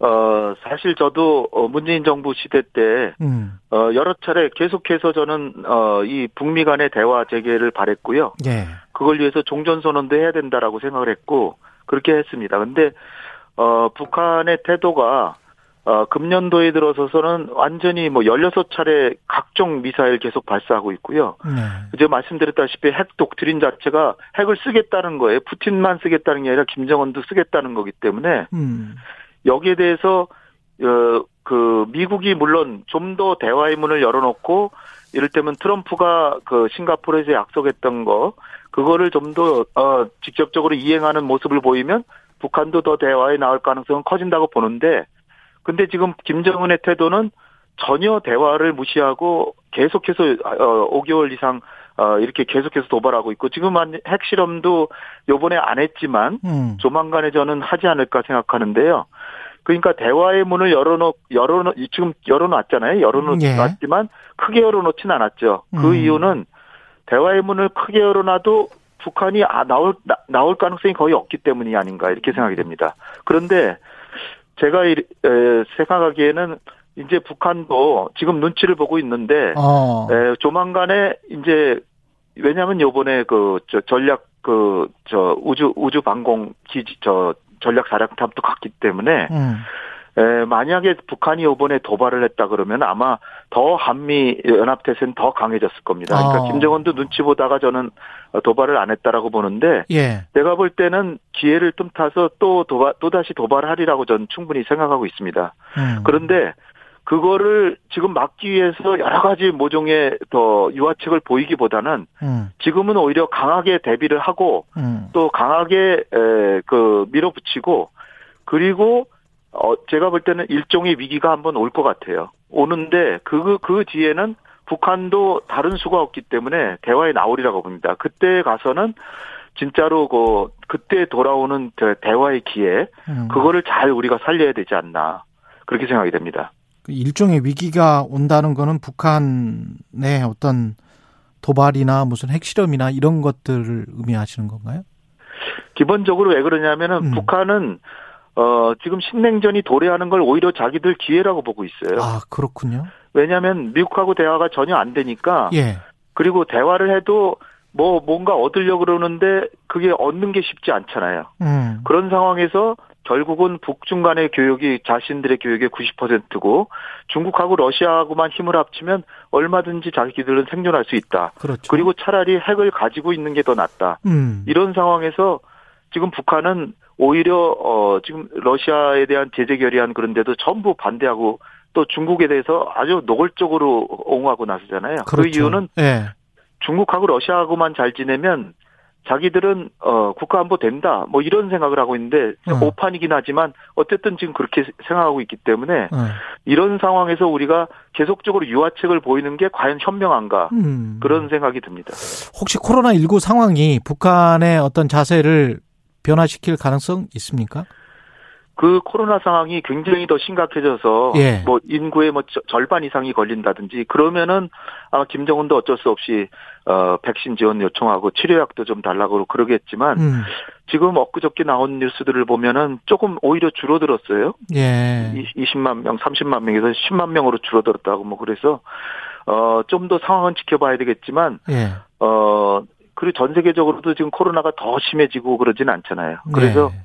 어 사실 저도 문재인 정부 시대 때 음. 어, 여러 차례 계속해서 저는 어, 이 북미 간의 대화 재개를 바랬고요. 예. 그걸 위해서 종전선언도 해야 된다라고 생각을 했고 그렇게 했습니다. 그런데 어, 북한의 태도가 어, 금년도에 들어서서는 완전히 뭐 열여섯 차례 각종 미사일 계속 발사하고 있고요. 네. 이제 말씀드렸다시피 핵 독트린 자체가 핵을 쓰겠다는 거예요. 푸틴만 쓰겠다는 게 아니라 김정은도 쓰겠다는 거기 때문에. 음. 여기에 대해서 어, 그 미국이 물론 좀 더 대화의 문을 열어놓고 이를테면 트럼프가 그 싱가포르에서 약속했던 거 그거를 좀 더 어, 직접적으로 이행하는 모습을 보이면 북한도 더 대화에 나올 가능성은 커진다고 보는데, 근데 지금 김정은의 태도는 전혀 대화를 무시하고 계속해서 어, 오 개월 이상 어, 이렇게 계속해서 도발하고 있고, 지금 한 핵실험도 요번에 안 했지만 음. 조만간에 저는 하지 않을까 생각하는데요. 그러니까 대화의 문을 열어놓, 열어놓, 지금 열어놨잖아요. 열어놨지만 예. 크게 열어놓진 않았죠. 그 음. 이유는 대화의 문을 크게 열어놔도 북한이 아, 나올, 나, 나올 가능성이 거의 없기 때문이 아닌가 이렇게 생각이 됩니다. 그런데 제가 이, 에, 생각하기에는 이제 북한도 지금 눈치를 보고 있는데 어. 에, 조만간에 이제 왜냐하면 요번에 그 저 전략 그 저 우주 우주 방공 기지 저 전략 사령탑도 갔기 때문에 음. 에, 만약에 북한이 요번에 도발을 했다 그러면 아마 더 한미 연합 태세는 더 강해졌을 겁니다. 어. 그러니까 김정은도 눈치 보다가 저는 도발을 안 했다라고 보는데 예. 내가 볼 때는 기회를 틈타서 또 도발 또 다시 도발하리라고 저는 충분히 생각하고 있습니다. 음. 그런데 그거를 지금 막기 위해서 여러 가지 모종의 더 유화책을 보이기보다는 지금은 오히려 강하게 대비를 하고 또 강하게 그 밀어붙이고, 그리고 제가 볼 때는 일종의 위기가 한번 올 것 같아요. 오는데 그, 그 뒤에는 북한도 다른 수가 없기 때문에 대화에 나오리라고 봅니다. 그때 가서는 진짜로 그 그때 돌아오는 대화의 기회, 그거를 잘 우리가 살려야 되지 않나 그렇게 생각이 됩니다. 일종의 위기가 온다는 거는 북한의 어떤 도발이나 무슨 핵실험이나 이런 것들을 의미하시는 건가요? 기본적으로 왜 그러냐면은 음. 북한은 어, 지금 신냉전이 도래하는 걸 오히려 자기들 기회라고 보고 있어요. 아, 그렇군요. 왜냐하면 미국하고 대화가 전혀 안 되니까. 예. 그리고 대화를 해도 뭐 뭔가 얻으려고 그러는데 그게 얻는 게 쉽지 않잖아요. 음. 그런 상황에서 결국은 북중 간의 교역이 자신들의 교역의 구십 퍼센트고 중국하고 러시아하고만 힘을 합치면 얼마든지 자기들은 생존할 수 있다. 그렇죠. 그리고 차라리 핵을 가지고 있는 게 더 낫다. 음. 이런 상황에서 지금 북한은 오히려 어 지금 러시아에 대한 제재 결의안 그런데도 전부 반대하고 또 중국에 대해서 아주 노골적으로 옹호하고 나서잖아요. 그렇죠. 그 이유는 네. 중국하고 러시아하고만 잘 지내면 자기들은 어, 국가안보 된다 뭐 이런 생각을 하고 있는데 음. 오판이긴 하지만 어쨌든 지금 그렇게 생각하고 있기 때문에 음. 이런 상황에서 우리가 계속적으로 유화책을 보이는 게 과연 현명한가 음. 그런 생각이 듭니다. 혹시 코로나십구 상황이 북한의 어떤 자세를 변화시킬 가능성 있습니까? 그 코로나 상황이 굉장히 더 심각해져서 예. 뭐 인구의 뭐 절반 이상이 걸린다든지 그러면은 아마 김정은도 어쩔 수 없이 어 백신 지원 요청하고 치료약도 좀 달라고 그러겠지만 음. 지금 엊그저께 나온 뉴스들을 보면은 조금 오히려 줄어들었어요. 예. 이십만 명, 삼십만 명에서 십만 명으로 줄어들었다고 뭐 그래서 어 좀 더 상황은 지켜봐야 되겠지만 예. 어 그리고 전 세계적으로도 지금 코로나가 더 심해지고 그러진 않잖아요. 그래서 예.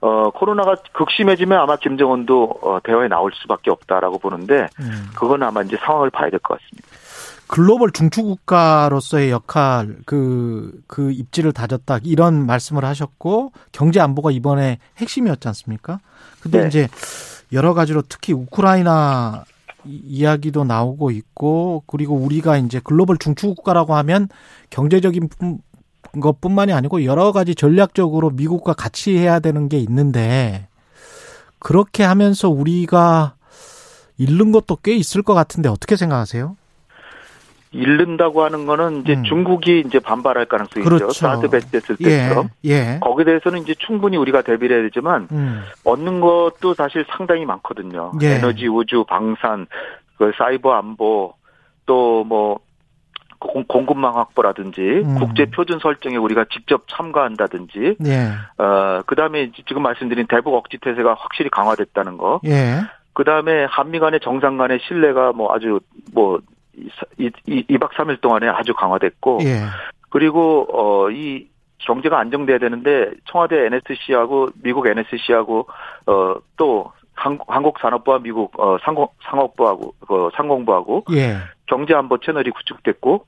어 코로나가 극심해지면 아마 김정은도 어, 대화에 나올 수밖에 없다라고 보는데 음. 그건 아마 이제 상황을 봐야 될 것 같습니다. 글로벌 중추국가로서의 역할 그, 그 입지를 다졌다 이런 말씀을 하셨고 경제 안보가 이번에 핵심이었지 않습니까? 근데 네. 이제 여러 가지로 특히 우크라이나 이야기도 나오고 있고 그리고 우리가 이제 글로벌 중추국가라고 하면 경제적인 것뿐만이 아니고 여러 가지 전략적으로 미국과 같이 해야 되는 게 있는데 그렇게 하면서 우리가 잃는 것도 꽤 있을 것 같은데 어떻게 생각하세요? 잃는다고 하는 거는 이제 음. 중국이 이제 반발할 가능성이 그렇죠. 있죠. 사드 배치했을 때처럼. 예. 예. 거기에 대해서는 이제 충분히 우리가 대비를 해야 되지만 음. 얻는 것도 사실 상당히 많거든요. 예. 에너지, 우주, 방산, 그 사이버 안보 또 뭐 공급망 확보라든지 음. 국제 표준 설정에 우리가 직접 참가한다든지, 예. 어 그다음에 지금 말씀드린 대북 억지 태세가 확실히 강화됐다는 거, 예. 그다음에 한미 간의 정상 간의 신뢰가 뭐 아주 뭐 이 박 삼 일 동안에 아주 강화됐고, 예. 그리고 어 이 경제가 안정돼야 되는데 청와대 엔에스씨하고 미국 엔에스씨하고 어 또 한국 산업부와 미국 어 상공 상업부하고 어, 상공부하고 예. 경제 안보 채널이 구축됐고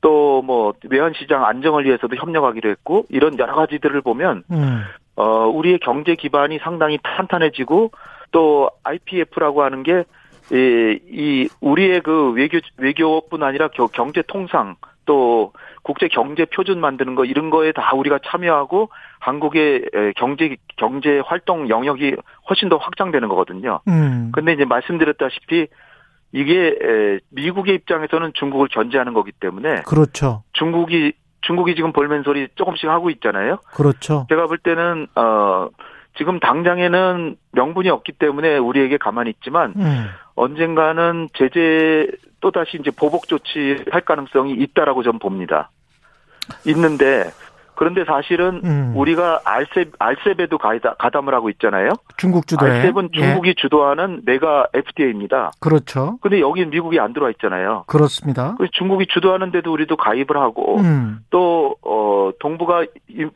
또 뭐 외환 시장 안정을 위해서도 협력하기로 했고 이런 여러 가지들을 보면 음. 어 우리의 경제 기반이 상당히 탄탄해지고 또 아이피에프라고 하는 게 이, 이 우리의 그 외교 외교뿐 아니라 경제 통상 또 국제 경제 표준 만드는 거 이런 거에 다 우리가 참여하고 한국의 경제 경제 활동 영역이 훨씬 더 확장되는 거거든요. 음. 근데 이제 말씀드렸다시피 이게 미국의 입장에서는 중국을 견제하는 거기 때문에 그렇죠. 중국이 중국이 지금 볼멘소리 조금씩 하고 있잖아요. 그렇죠. 제가 볼 때는 어 지금 당장에는 명분이 없기 때문에 우리에게 가만히 있지만 음. 언젠가는 제재 또다시 이제 보복 조치할 가능성이 있다라고 저는 봅니다. 있는데 그런데 사실은 음. 우리가 알셉, 알셉에도 가담을 하고 있잖아요. 중국 주도에. 알셉은 중국이 예. 주도하는 메가 에프티에이입니다. 그렇죠. 그런데 여기는 미국이 안 들어와 있잖아요. 그렇습니다. 중국이 주도하는데도 우리도 가입을 하고 음. 또 어, 동북아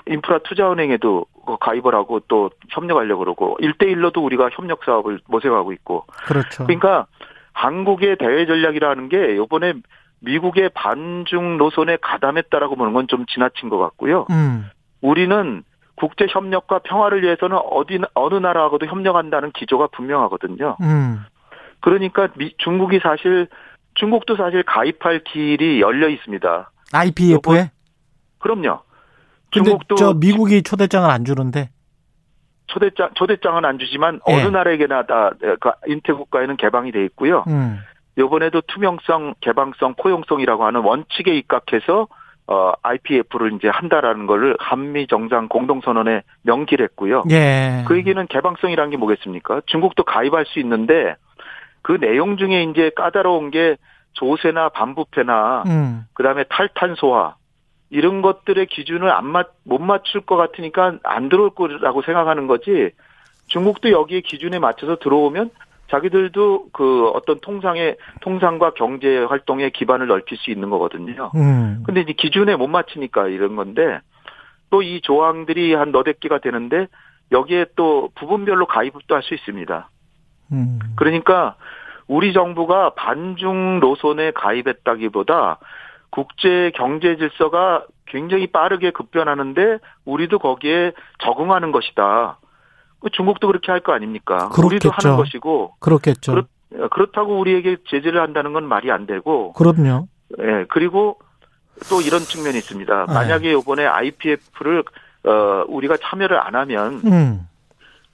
인프라 투자은행에도 가입을 하고 또 협력하려고 그러고 일대일로도 우리가 협력 사업을 모색하고 있고. 그렇죠. 그러니까 한국의 대외 전략이라는 게 이번에 미국의 반중 노선에 가담했다라고 보는 건 좀 지나친 것 같고요. 음. 우리는 국제 협력과 평화를 위해서는 어디 어느 나라하고도 협력한다는 기조가 분명하거든요. 음. 그러니까 미, 중국이 사실 중국도 사실 가입할 길이 열려 있습니다. 아이피에프에? 요번, 그럼요. 중국도 저 미국이 초대장을 안 주는데. 초대장 초대장은 안 주지만 예. 어느 나라에게나 다 인태 국가에는 개방이 돼 있고요. 음. 요번에도 투명성, 개방성, 포용성이라고 하는 원칙에 입각해서 어 아이피에프를 이제 한다라는 거를 한미 정상 공동 선언에 명기를 했고요. 예. 그 얘기는 개방성이라는 게 뭐겠습니까? 중국도 가입할 수 있는데 그 내용 중에 이제 까다로운 게 조세나 반부패나 음. 그다음에 탈탄소화 이런 것들의 기준을 안 맞 못 맞출 것 같으니까 안 들어올 거라고 생각하는 거지. 중국도 여기에 기준에 맞춰서 들어오면 자기들도 그 어떤 통상의 통상과 경제 활동의 기반을 넓힐 수 있는 거거든요. 그런데 음. 기준에 못 맞추니까 이런 건데 또 이 조항들이 한 너댓 개가 되는데 여기에 또 부분별로 가입도 할 수 있습니다. 음. 그러니까 우리 정부가 반중 노선에 가입했다기보다 국제 경제 질서가 굉장히 빠르게 급변하는데 우리도 거기에 적응하는 것이다. 중국도 그렇게 할 거 아닙니까? 그렇겠죠. 우리도 하는 것이고. 그렇겠죠. 그렇, 그렇다고 우리에게 제재를 한다는 건 말이 안 되고. 그럼요. 예, 그리고 또 이런 측면이 있습니다. 만약에 네. 이번에 아이피에프를 어, 우리가 참여를 안 하면 음.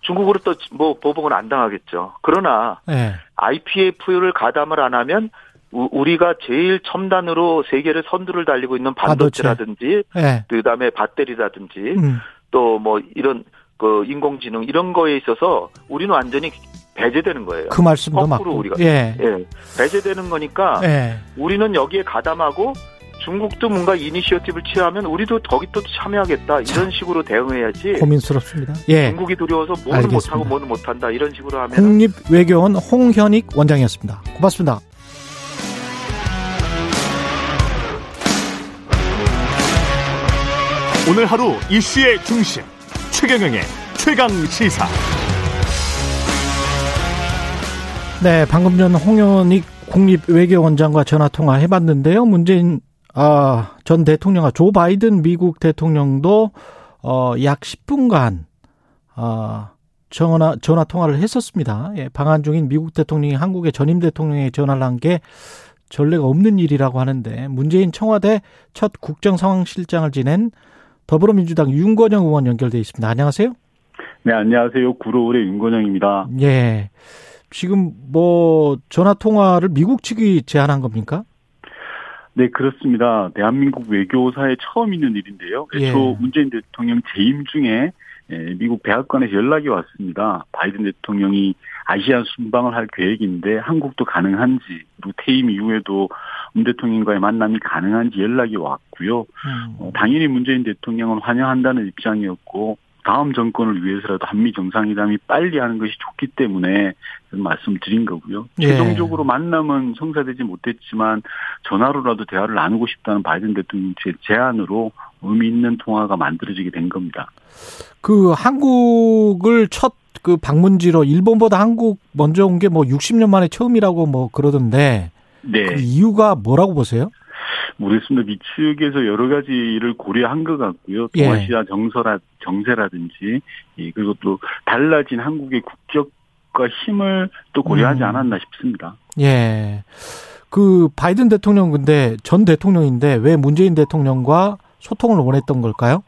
중국으로 또 뭐 보복은 안 당하겠죠. 그러나 네. 아이피에프를 가담을 안 하면 우, 우리가 제일 첨단으로 세계를 선두를 달리고 있는 반도체라든지 네. 그다음에 배터리라든지 음. 또 뭐 이런 그 인공지능 이런 거에 있어서 우리는 완전히 배제되는 거예요. 그 말씀도 맞고. 우리가. 예. 예. 배제되는 거니까 예. 우리는 여기에 가담하고 중국도 뭔가 이니셔티브를 취하면 우리도 거기 또 참여하겠다. 참. 이런 식으로 대응해야지. 고민스럽습니다. 예. 중국이 두려워서 뭐는 못하고 뭐는 못한다. 이런 식으로 하면. 국립외교원 홍현익 원장이었습니다. 고맙습니다. 오늘 하루 이슈의 중심. 최경영의 최강시사. 네, 방금 전 홍현익 국립외교원장과 전화통화 해봤는데요. 문재인 아, 전 대통령과 조 바이든 미국 대통령도 어, 약 십 분간 어, 전화, 전화통화를 했었습니다. 예, 방한 중인 미국 대통령이 한국의 전임 대통령에게 전화를 한 게 전례가 없는 일이라고 하는데, 문재인 청와대 첫 국정상황실장을 지낸 더불어민주당 윤건영 의원 연결돼 있습니다. 안녕하세요. 네, 안녕하세요. 구로울의 윤건영입니다. 예. 지금 뭐 전화 통화를 미국 측이 제안한 겁니까? 네, 그렇습니다. 대한민국 외교사에 처음 있는 일인데요. 애초 예. 문재인 대통령 재임 중에 미국 백악관에서 연락이 왔습니다. 바이든 대통령이 아시아 순방을 할 계획인데 한국도 가능한지, 그리고 퇴임 이후에도 문 대통령과의 만남이 가능한지 연락이 왔고요. 음. 어, 당연히 문재인 대통령은 환영한다는 입장이었고, 다음 정권을 위해서라도 한미 정상회담이 빨리 하는 것이 좋기 때문에 말씀드린 거고요. 예. 최종적으로 만남은 성사되지 못했지만 전화로라도 대화를 나누고 싶다는 바이든 대통령의 제안으로 의미 있는 통화가 만들어지게 된 겁니다. 그 한국을 첫 그 방문지로 일본보다 한국 먼저 온 게 뭐 육십 년 만에 처음이라고 뭐 그러던데. 네. 그 이유가 뭐라고 보세요? 모르겠습니다. 미 측에서 여러 가지를 고려한 것 같고요. 동아시아 정서라, 정세라든지, 그리고 또 달라진 한국의 국격과 힘을 또 고려하지 않았나 싶습니다. 음. 예. 그 바이든 대통령 근데 전 대통령인데 왜 문재인 대통령과 소통을 원했던 걸까요?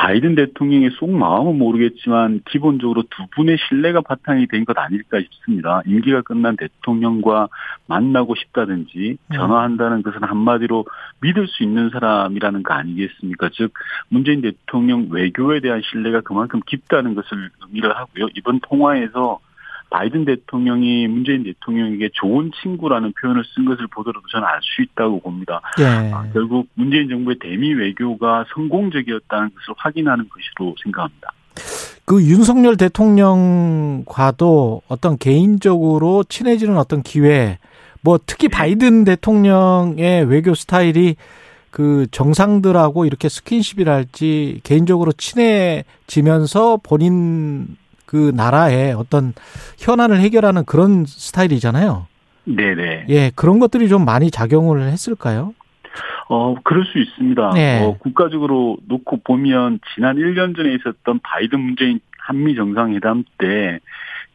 바이든 대통령의 속마음은 모르겠지만 기본적으로 두 분의 신뢰가 바탕이 된 것 아닐까 싶습니다. 임기가 끝난 대통령과 만나고 싶다든지 전화한다는 것은 한마디로 믿을 수 있는 사람이라는 거 아니겠습니까? 즉 문재인 대통령 외교에 대한 신뢰가 그만큼 깊다는 것을 의미를 하고요. 이번 통화에서 바이든 대통령이 문재인 대통령에게 좋은 친구라는 표현을 쓴 것을 보더라도 저는 알 수 있다고 봅니다. 예. 아, 결국 문재인 정부의 대미 외교가 성공적이었다는 것을 확인하는 것으로 생각합니다. 그 윤석열 대통령과도 어떤 개인적으로 친해지는 어떤 기회, 뭐 특히 바이든 대통령의 외교 스타일이 그 정상들하고 이렇게 스킨십이랄지 개인적으로 친해지면서 본인 그 나라의 어떤 현안을 해결하는 그런 스타일이잖아요. 네네. 예, 그런 것들이 좀 많이 작용을 했을까요? 어, 그럴 수 있습니다. 네. 어, 국가적으로 놓고 보면 지난 일 년 전에 있었던 바이든 문재인 한미 정상회담 때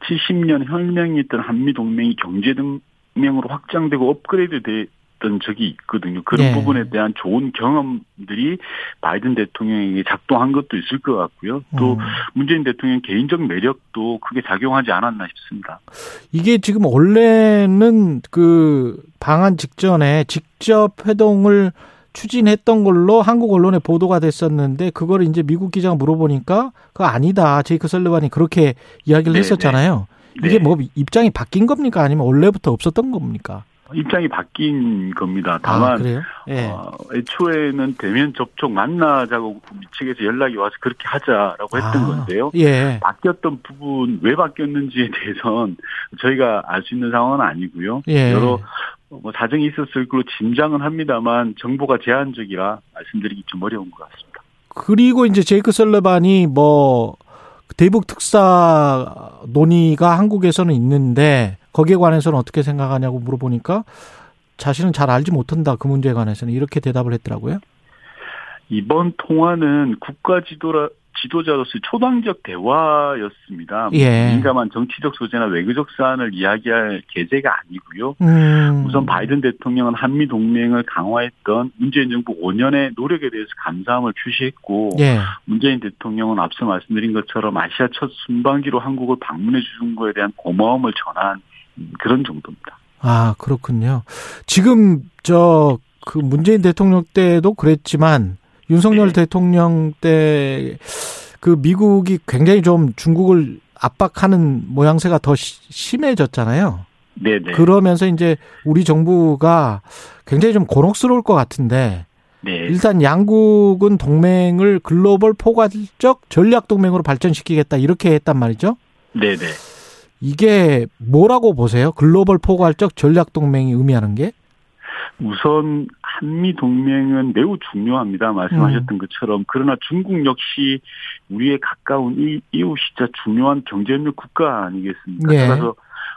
칠십 년 혁명이 있던 한미 동맹이 경제 동맹으로 확장되고 업그레이드 돼 적이 있거든요. 그런 네. 부분에 대한 좋은 경험들이 바이든 대통령에게 작동한 것도 있을 것 같고요. 또 음. 문재인 대통령 개인적 매력도 크게 작용하지 않았나 싶습니다. 이게 지금 원래는 그 방한 직전에 직접 회동을 추진했던 걸로 한국 언론에 보도가 됐었는데 그걸 이제 미국 기자가 물어보니까 그거 아니다. 제이크 설리반이 그렇게 이야기를 네, 했었잖아요. 네. 이게 뭐 입장이 바뀐 겁니까? 아니면 원래부터 없었던 겁니까? 입장이 바뀐 겁니다. 다만 아, 예. 어, 애초에는 대면 접촉 만나자고 미측에서 연락이 와서 그렇게 하자라고 했던 아, 건데요. 예. 바뀌었던 부분 왜 바뀌었는지에 대해서는 저희가 알 수 있는 상황은 아니고요. 예. 여러 뭐 사정이 있었을 걸로 짐작은 합니다만 정보가 제한적이라 말씀드리기 좀 어려운 것 같습니다. 그리고 이제 제이크 설리반이 뭐 대북 특사 논의가 한국에서는 있는데 거기에 관해서는 어떻게 생각하냐고 물어보니까 자신은 잘 알지 못한다. 그 문제에 관해서는 이렇게 대답을 했더라고요. 이번 통화는 국가 지도라, 지도자로서 초당적 대화였습니다. 예. 민감한 정치적 소재나 외교적 사안을 이야기할 계제가 아니고요. 음. 우선 바이든 대통령은 한미 동맹을 강화했던 문재인 정부 오 년의 노력에 대해서 감사함을 표시했고 예. 문재인 대통령은 앞서 말씀드린 것처럼 아시아 첫 순방기로 한국을 방문해 주신 거에 대한 고마움을 전한 그런 정도입니다. 아, 그렇군요. 지금 저 그 문재인 대통령 때도 그랬지만 윤석열 네. 대통령 때 그 미국이 굉장히 좀 중국을 압박하는 모양새가 더 시, 심해졌잖아요. 네네. 그러면서 이제 우리 정부가 굉장히 좀 곤혹스러울 것 같은데 네. 일단 양국은 동맹을 글로벌 포괄적 전략 동맹으로 발전시키겠다 이렇게 했단 말이죠. 네네. 이게 뭐라고 보세요? 글로벌 포괄적 전략 동맹이 의미하는 게? 우선 한미 동맹은 매우 중요합니다. 말씀하셨던 것처럼. 그러나 중국 역시 우리의 가까운 이웃이자 중요한 경제협력 국가 아니겠습니까? 네. 따라서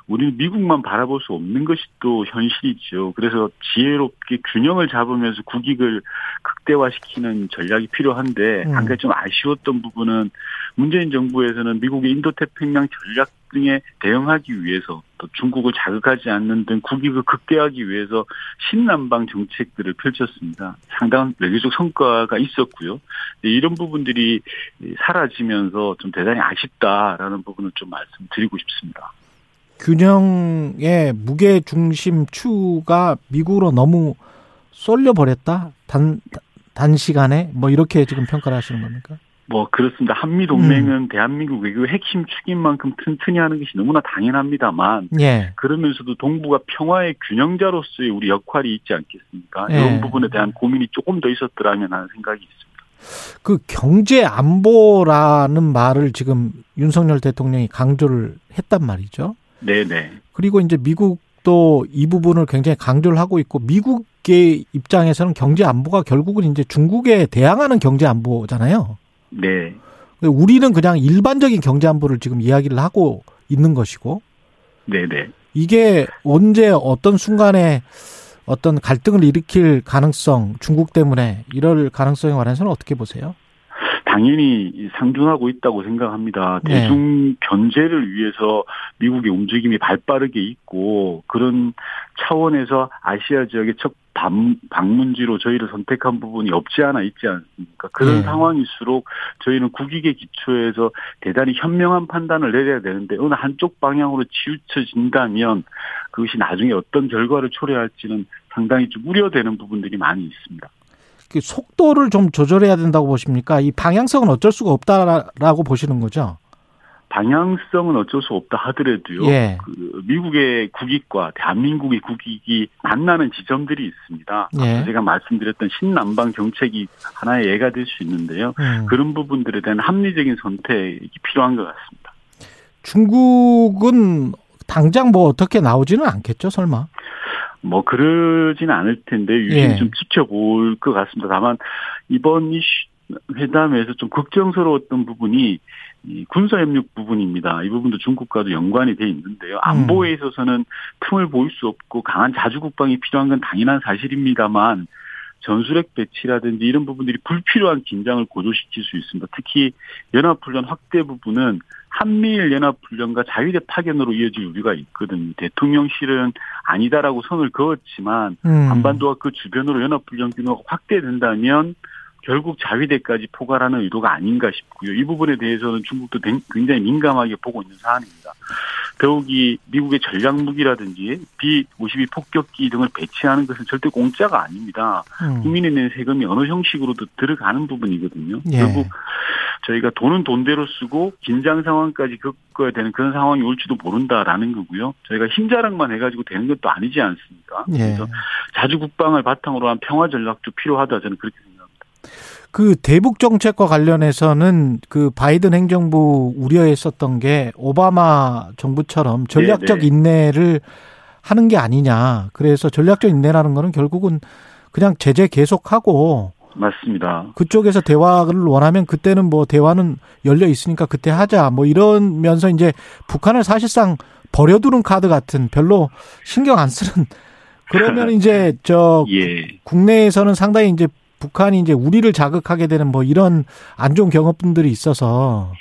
우리는 미국만 바라볼 수 없는 것이 또 현실이죠. 그래서 지혜롭게 균형을 잡으면서 국익을 극대화시키는 전략이 필요한데 음. 한 가지 좀 아쉬웠던 부분은 문재인 정부에서는 미국의 인도태평양 전략 등에 대응하기 위해서 또 중국을 자극하지 않는 등 국익을 극대화하기 위해서 신남방 정책들을 펼쳤습니다. 상당한 외교적 성과가 있었고요. 이런 부분들이 사라지면서 좀 대단히 아쉽다라는 부분을 좀 말씀드리고 싶습니다. 균형의 무게중심 추가 미국으로 너무 쏠려버렸다? 단, 단시간에? 뭐 이렇게 지금 평가를 하시는 겁니까? 뭐 그렇습니다. 한미동맹은 음. 대한민국 외교의 핵심 축인 만큼 튼튼히 하는 것이 너무나 당연합니다만 예. 그러면서도 동북아 평화의 균형자로서의 우리 역할이 있지 않겠습니까? 예. 이런 부분에 대한 고민이 조금 더 있었더라면 하는 생각이 있습니다. 그 경제 안보라는 말을 지금 윤석열 대통령이 강조를 했단 말이죠. 네네. 그리고 이제 미국도 이 부분을 굉장히 강조를 하고 있고 미국의 입장에서는 경제 안보가 결국은 이제 중국에 대항하는 경제 안보잖아요. 네. 우리는 그냥 일반적인 경제 안보를 지금 이야기를 하고 있는 것이고. 네네. 이게 언제 어떤 순간에 어떤 갈등을 일으킬 가능성, 중국 때문에 이럴 가능성에 관해서는 어떻게 보세요? 당연히 상존하고 있다고 생각합니다. 네. 대중 견제를 위해서 미국의 움직임이 발빠르게 있고 그런 차원에서 아시아 지역의 첫 방문지로 저희를 선택한 부분이 없지 않아 있지 않습니까? 그런 네. 상황일수록 저희는 국익의 기초에서 대단히 현명한 판단을 내려야 되는데 어느 한쪽 방향으로 치우쳐진다면 그것이 나중에 어떤 결과를 초래할지는 상당히 좀 우려되는 부분들이 많이 있습니다. 그 속도를 좀 조절해야 된다고 보십니까? 이 방향성은 어쩔 수가 없다라고 보시는 거죠? 방향성은 어쩔 수 없다 하더라도요. 예. 그 미국의 국익과 대한민국의 국익이 만나는 지점들이 있습니다. 예. 제가 말씀드렸던 신남방 정책이 하나의 예가 될 수 있는데요. 음. 그런 부분들에 대한 합리적인 선택이 필요한 것 같습니다. 중국은 당장 뭐 어떻게 나오지는 않겠죠, 설마? 뭐 그러진 않을 텐데 유심히 예. 좀 지켜볼 것 같습니다. 다만 이번 이 회담에서 좀 걱정스러웠던 부분이 이 군사협력 부분입니다. 이 부분도 중국과도 연관이 돼 있는데요. 안보에 있어서는 틈을 보일 수 없고 강한 자주국방이 필요한 건 당연한 사실입니다만 전술핵 배치라든지 이런 부분들이 불필요한 긴장을 고조시킬 수 있습니다. 특히 연합훈련 확대 부분은 한미일 연합훈련과 자위대 파견으로 이어질 우려가 있거든요. 대통령실은 아니다라고 선을 그었지만 음. 한반도와 그 주변으로 연합훈련 규모가 확대된다면 결국 자위대까지 포괄하는 의도가 아닌가 싶고요. 이 부분에 대해서는 중국도 굉장히 민감하게 보고 있는 사안입니다. 더욱이 미국의 전략무기라든지 비 오십이 폭격기 등을 배치하는 것은 절대 공짜가 아닙니다. 음. 국민이 낸 세금이 어느 형식으로도 들어가는 부분이거든요. 예. 결국 저희가 돈은 돈대로 쓰고 긴장 상황까지 겪어야 되는 그런 상황이 올지도 모른다라는 거고요. 저희가 힘자랑만 해가지고 되는 것도 아니지 않습니까? 예. 그래서 자주 국방을 바탕으로 한 평화 전략도 필요하다 저는 그렇게 생각합니다. 그 대북 정책과 관련해서는 그 바이든 행정부 우려했었던 게 오바마 정부처럼 전략적 네네. 인내를 하는 게 아니냐. 그래서 전략적 인내라는 거는 결국은 그냥 제재 계속하고 맞습니다. 그쪽에서 대화를 원하면 그때는 뭐 대화는 열려 있으니까 그때 하자. 뭐 이러면서 이제 북한을 사실상 버려두는 카드 같은 별로 신경 안 쓰는 그러면 이제 저 예. 국내에서는 상당히 이제 북한이 이제 우리를 자극하게 되는 뭐 이런 안 좋은 경험들이 있어서.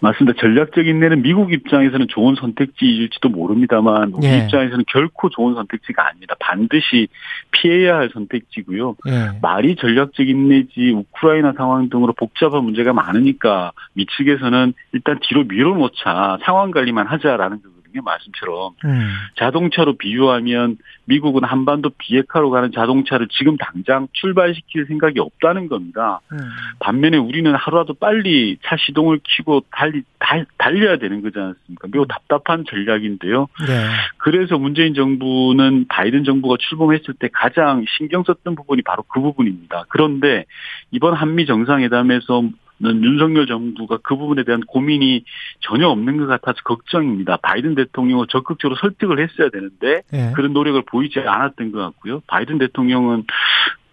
맞습니다. 전략적 인내는 미국 입장에서는 좋은 선택지일지도 모릅니다만 우리 예. 입장에서는 결코 좋은 선택지가 아닙니다. 반드시 피해야 할 선택지고요. 예. 말이 전략적 인내지 우크라이나 상황 등으로 복잡한 문제가 많으니까 미측에서는 일단 뒤로 밀어놓자 상황 관리만 하자라는 거거든요. 거거든요. 말씀처럼. 음. 자동차로 비유하면 미국은 한반도 비핵화로 가는 자동차를 지금 당장 출발시킬 생각이 없다는 겁니다. 음. 반면에 우리는 하루라도 빨리 차 시동을 켜고 달리, 달, 달려야 되는 거지 않습니까? 매우 답답한 전략인데요. 네. 그래서 문재인 정부는 바이든 정부가 출범했을 때 가장 신경 썼던 부분이 바로 그 부분입니다. 그런데 이번 한미 정상회담에서 윤석열 정부가 그 부분에 대한 고민이 전혀 없는 것 같아서 걱정입니다. 바이든 대통령은 적극적으로 설득을 했어야 되는데 네. 그런 노력을 보이지 않았던 것 같고요. 바이든 대통령은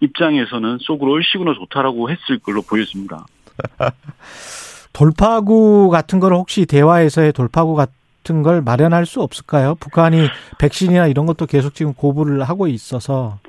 입장에서는 속으로 얼씨구나 좋다라고 했을 걸로 보였습니다. 돌파구 같은 걸 혹시 대화에서의 돌파구 같은 걸 마련할 수 없을까요? 북한이 백신이나 이런 것도 계속 지금 고부를 하고 있어서.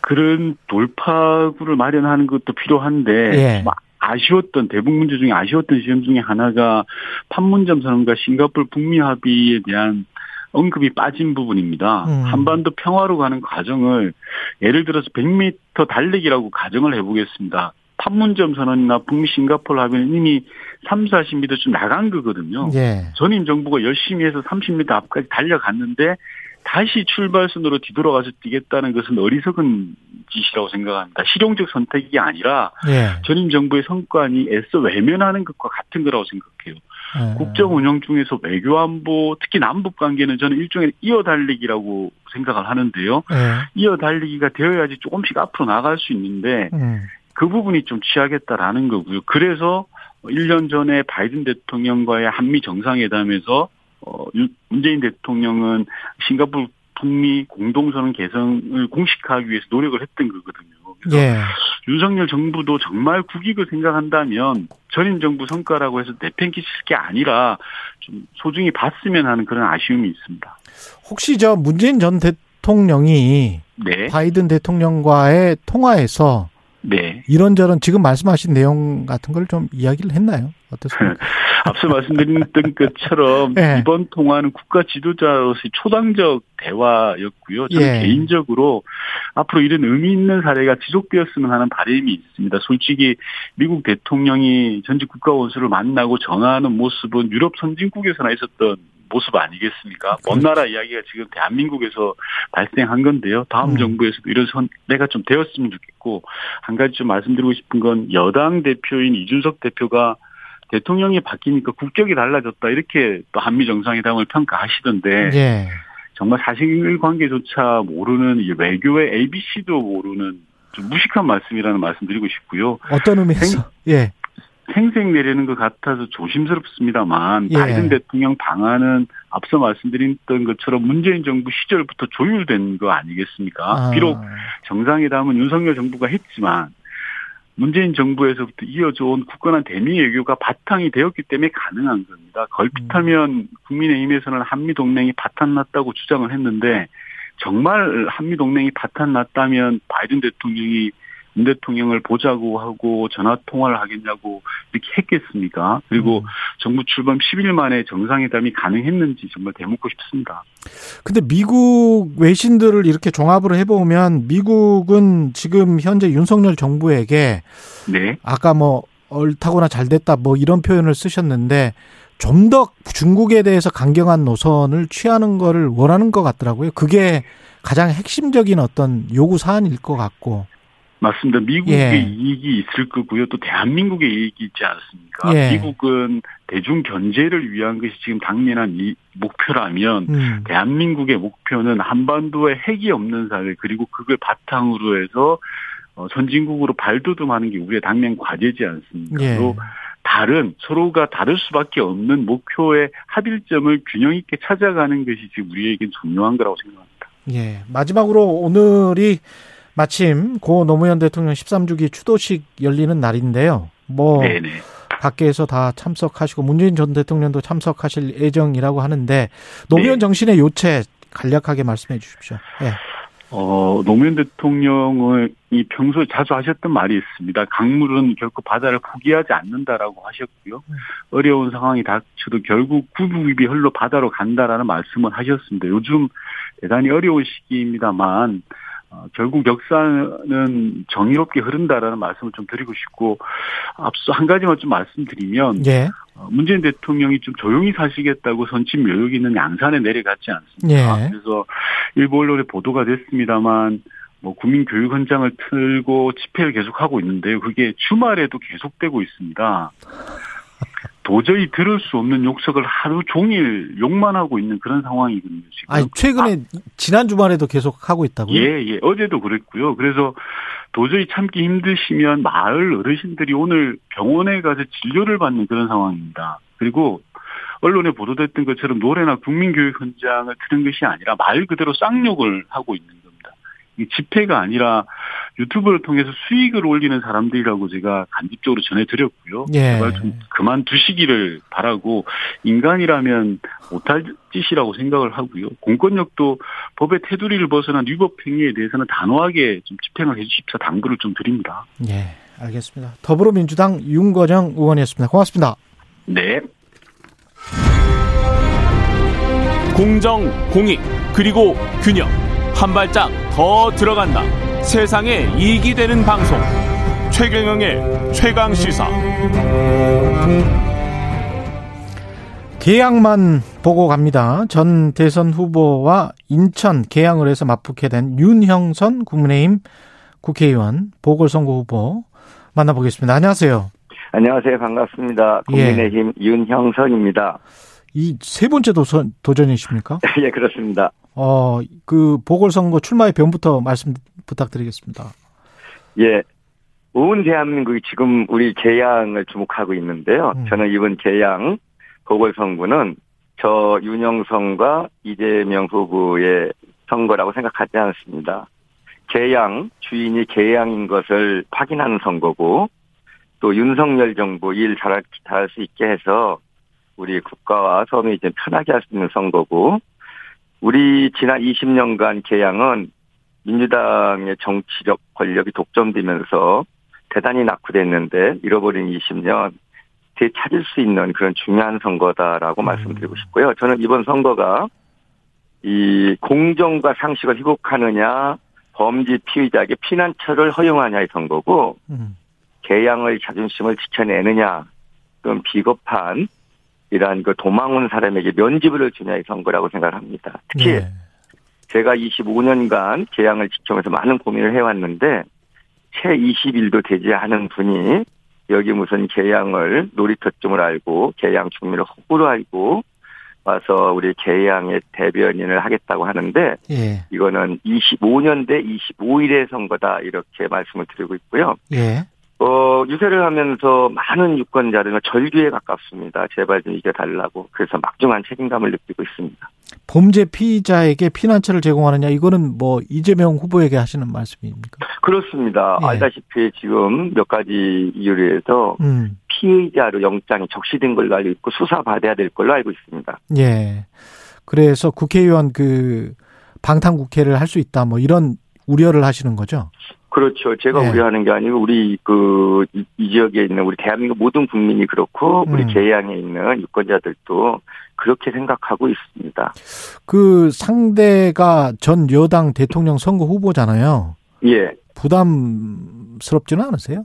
그런 돌파구를 마련하는 것도 필요한데 네. 아쉬웠던 대북 문제 중에 아쉬웠던 시점 중에 하나가 판문점 선언과 싱가포르 북미 합의에 대한 언급이 빠진 부분입니다. 음. 한반도 평화로 가는 과정을 예를 들어서 백 미터 달리기라고 가정을 해보겠습니다. 판문점 선언이나 북미 싱가포르 합의는 이미 삼십, 사십 미터쯤 나간 거거든요. 예. 전임 정부가 열심히 해서 삼십 미터 앞까지 달려갔는데 다시 출발선으로 뒤돌아가서 뛰겠다는 것은 어리석은 짓이라고 생각합니다. 실용적 선택이 아니라 예. 전임 정부의 성과니 애써 외면하는 것과 같은 거라고 생각해요. 예. 국정 운영 중에서 외교안보, 특히 남북 관계는 저는 일종의 이어달리기라고 생각을 하는데요. 예. 이어달리기가 되어야지 조금씩 앞으로 나갈 수 있는데 예. 그 부분이 좀 취하겠다라는 거고요. 그래서 일 년 전에 바이든 대통령과의 한미 정상회담에서 어, 문재인 대통령은 싱가포르 북미 공동선언 개성을 공식화하기 위해서 노력을 했던 거거든요. 그래서 예. 윤석열 정부도 정말 국익을 생각한다면 전임 정부 성과라고 해서 내팽개칠 게 아니라 좀 소중히 봤으면 하는 그런 아쉬움이 있습니다. 혹시 저 문재인 전 대통령이 네. 바이든 대통령과의 통화에서 네. 이런저런 지금 말씀하신 내용 같은 걸 좀 이야기를 했나요? 어떻습니까? 앞서 말씀드렸던 것처럼 네. 이번 통화는 국가 지도자로서의 초당적 대화였고요. 저는 예. 개인적으로 앞으로 이런 의미 있는 사례가 지속되었으면 하는 바람이 있습니다. 솔직히 미국 대통령이 전직 국가 원수를 만나고 전화하는 모습은 유럽 선진국에서나 있었던 모습 아니겠습니까? 먼 나라 이야기가 지금 대한민국에서 발생한 건데요. 다음 음. 정부에서도 이런 선례가 좀 되었으면 좋겠고, 한 가지 좀 말씀드리고 싶은 건 여당 대표인 이준석 대표가 대통령이 바뀌니까 국격이 달라졌다 이렇게 또 한미 정상회담을 평가하시던데 예. 정말 사실관계조차 모르는 외교의 에이비씨도 모르는 좀 무식한 말씀이라는 말씀드리고 싶고요. 어떤 의미에서? 생, 예. 생색 내리는 것 같아서 조심스럽습니다만 예. 바이든 대통령 방안은 앞서 말씀드렸던 것처럼 문재인 정부 시절부터 조율된 거 아니겠습니까? 아. 비록 정상회담은 윤석열 정부가 했지만 문재인 정부에서부터 이어져온 굳건한 대미 외교가 바탕이 되었기 때문에 가능한 겁니다. 걸핏하면 국민의힘에서는 한미동맹이 바탕났다고 주장을 했는데 정말 한미동맹이 바탕났다면 바이든 대통령이 윤 대통령을 보자고 하고 전화통화를 하겠냐고 이렇게 했겠습니까? 그리고 음. 정부 출범 십 일 만에 정상회담이 가능했는지 정말 대묻고 싶습니다. 근데 미국 외신들을 이렇게 종합을 해보면 미국은 지금 현재 윤석열 정부에게 네. 아까 뭐 옳다거나 잘됐다 뭐 이런 표현을 쓰셨는데 좀 더 중국에 대해서 강경한 노선을 취하는 거를 원하는 것 같더라고요. 그게 가장 핵심적인 어떤 요구 사안일 것 같고. 맞습니다. 미국의 예. 이익이 있을 거고요. 또 대한민국의 이익이 있지 않습니까? 예. 미국은 대중 견제를 위한 것이 지금 당면한 이 목표라면 음. 대한민국의 목표는 한반도에 핵이 없는 사회 그리고 그걸 바탕으로 해서 선진국으로 발돋움하는 게 우리의 당면 과제지 않습니까? 예. 또 다른 서로가 다를 수밖에 없는 목표의 합일점을 균형 있게 찾아가는 것이 지금 우리에겐 중요한 거라고 생각합니다. 예. 마지막으로 오늘이 마침 고 노무현 대통령 십삼 주기 추도식 열리는 날인데요. 뭐 네네. 각계에서 다 참석하시고 문재인 전 대통령도 참석하실 예정이라고 하는데 노무현 네. 정신의 요체 간략하게 말씀해 주십시오. 네. 어, 노무현 대통령이 평소에 자주 하셨던 말이 있습니다. 강물은 결코 바다를 포기하지 않는다라고 하셨고요. 네. 어려운 상황이 닥쳐도 결국 굽이 흘러 바다로 간다라는 말씀을 하셨습니다. 요즘 대단히 어려운 시기입니다만 어, 결국 역사는 정의롭게 흐른다라는 말씀을 좀 드리고 싶고, 앞서 한 가지만 좀 말씀드리면, 예. 어, 문재인 대통령이 좀 조용히 사시겠다고 선친 묘역 있는 양산에 내려갔지 않습니까? 예. 그래서 일부 언론에 보도가 됐습니다만, 뭐 국민 교육 현장을 틀고 집회를 계속하고 있는데요. 그게 주말에도 계속되고 있습니다. 도저히 들을 수 없는 욕설을 하루 종일 욕만 하고 있는 그런 상황이거든요. 지금. 아니, 최근에 아, 지난 주말에도 계속하고 있다고요? 예, 예. 어제도 그랬고요. 그래서 도저히 참기 힘드시면 마을 어르신들이 오늘 병원에 가서 진료를 받는 그런 상황입니다. 그리고 언론에 보도됐던 것처럼 노래나 국민교육 현장을 트는 것이 아니라 말 그대로 쌍욕을 하고 있는 겁니다. 집회가 아니라 유튜브를 통해서 수익을 올리는 사람들이라고 제가 간접적으로 전해드렸고요. 예. 제발 좀 그만두시기를 바라고, 인간이라면 못할 짓이라고 생각을 하고요. 공권력도 법의 테두리를 벗어난 위법행위에 대해서는 단호하게 좀 집행을 해 주십사 당부를 좀 드립니다. 예, 알겠습니다. 더불어민주당 윤건영 의원이었습니다. 고맙습니다. 네. 공정, 공익, 그리고 균형. 한 발짝 더 들어간다. 세상에 이익이 되는 방송, 최경영의 최강시사. 계양만 보고 갑니다. 전 대선 후보와 인천 계양을 해서 맞붙게 된 윤형선 국민의힘 국회의원 보궐선거 후보 만나보겠습니다. 안녕하세요. 안녕하세요. 반갑습니다. 국민의힘 예. 윤형선입니다. 이 세 번째 도선, 도전이십니까? 예, 그렇습니다. 어, 그 보궐선거 출마의 변부터 말씀 부탁드리겠습니다. 예, 온 대한민국이 지금 우리 계양을 주목하고 있는데요. 음. 저는 이번 계양 보궐선거는 저 윤형선과 이재명 후보의 선거라고 생각하지 않습니다. 계양 주인이 계양인 것을 확인하는 선거고, 또 윤석열 정부 일 잘할, 잘할 수 있게 해서 우리 국가와 서민이 좀 편하게 할 수 있는 선거고, 우리 지난 이십 년간 계양은 민주당의 정치적 권력이 독점되면서 대단히 낙후됐는데 잃어버린 이십 년 되찾을 수 있는 그런 중요한 선거다라고 음. 말씀드리고 싶고요. 저는 이번 선거가 이 공정과 상식을 회복하느냐, 범죄 피의자에게 피난처를 허용하냐의 선거고, 음. 계양의 자존심을 지켜내느냐, 좀 비겁한 이러한 그 도망온 사람에게 면죄부를 주냐의 선거라고 생각합니다. 특히 네. 제가 이십오 년간 계양을 지켜면서 많은 고민을 해왔는데, 채 이십 일도 되지 않은 분이 여기 무슨 계양을 놀이터쯤을 알고 계양 주민을 호구로 알고 와서 우리 계양의 대변인을 하겠다고 하는데 네. 이거는 이십오 년대 이십오 일의 선거다, 이렇게 말씀을 드리고 있고요. 네. 어, 유세를 하면서 많은 유권자들은 절규에 가깝습니다. 제발 좀 이겨달라고. 그래서 막중한 책임감을 느끼고 있습니다. 범죄 피의자에게 피난처를 제공하느냐, 이거는 뭐 이재명 후보에게 하시는 말씀입니까? 그렇습니다. 예. 알다시피 지금 몇 가지 이유로 해서 음. 피의자로 영장이 적시된 걸로 알고 있고 수사받아야 될 걸로 알고 있습니다. 예. 그래서 국회의원 그 방탄국회를 할 수 있다, 뭐 이런 우려를 하시는 거죠? 그렇죠. 제가 네. 우려하는 게 아니고 우리 그 이 지역에 있는 우리 대한민국 모든 국민이 그렇고 음. 우리 계양에 있는 유권자들도 그렇게 생각하고 있습니다. 그 상대가 전 여당 대통령 선거 후보잖아요. 예. 부담스럽지는 않으세요?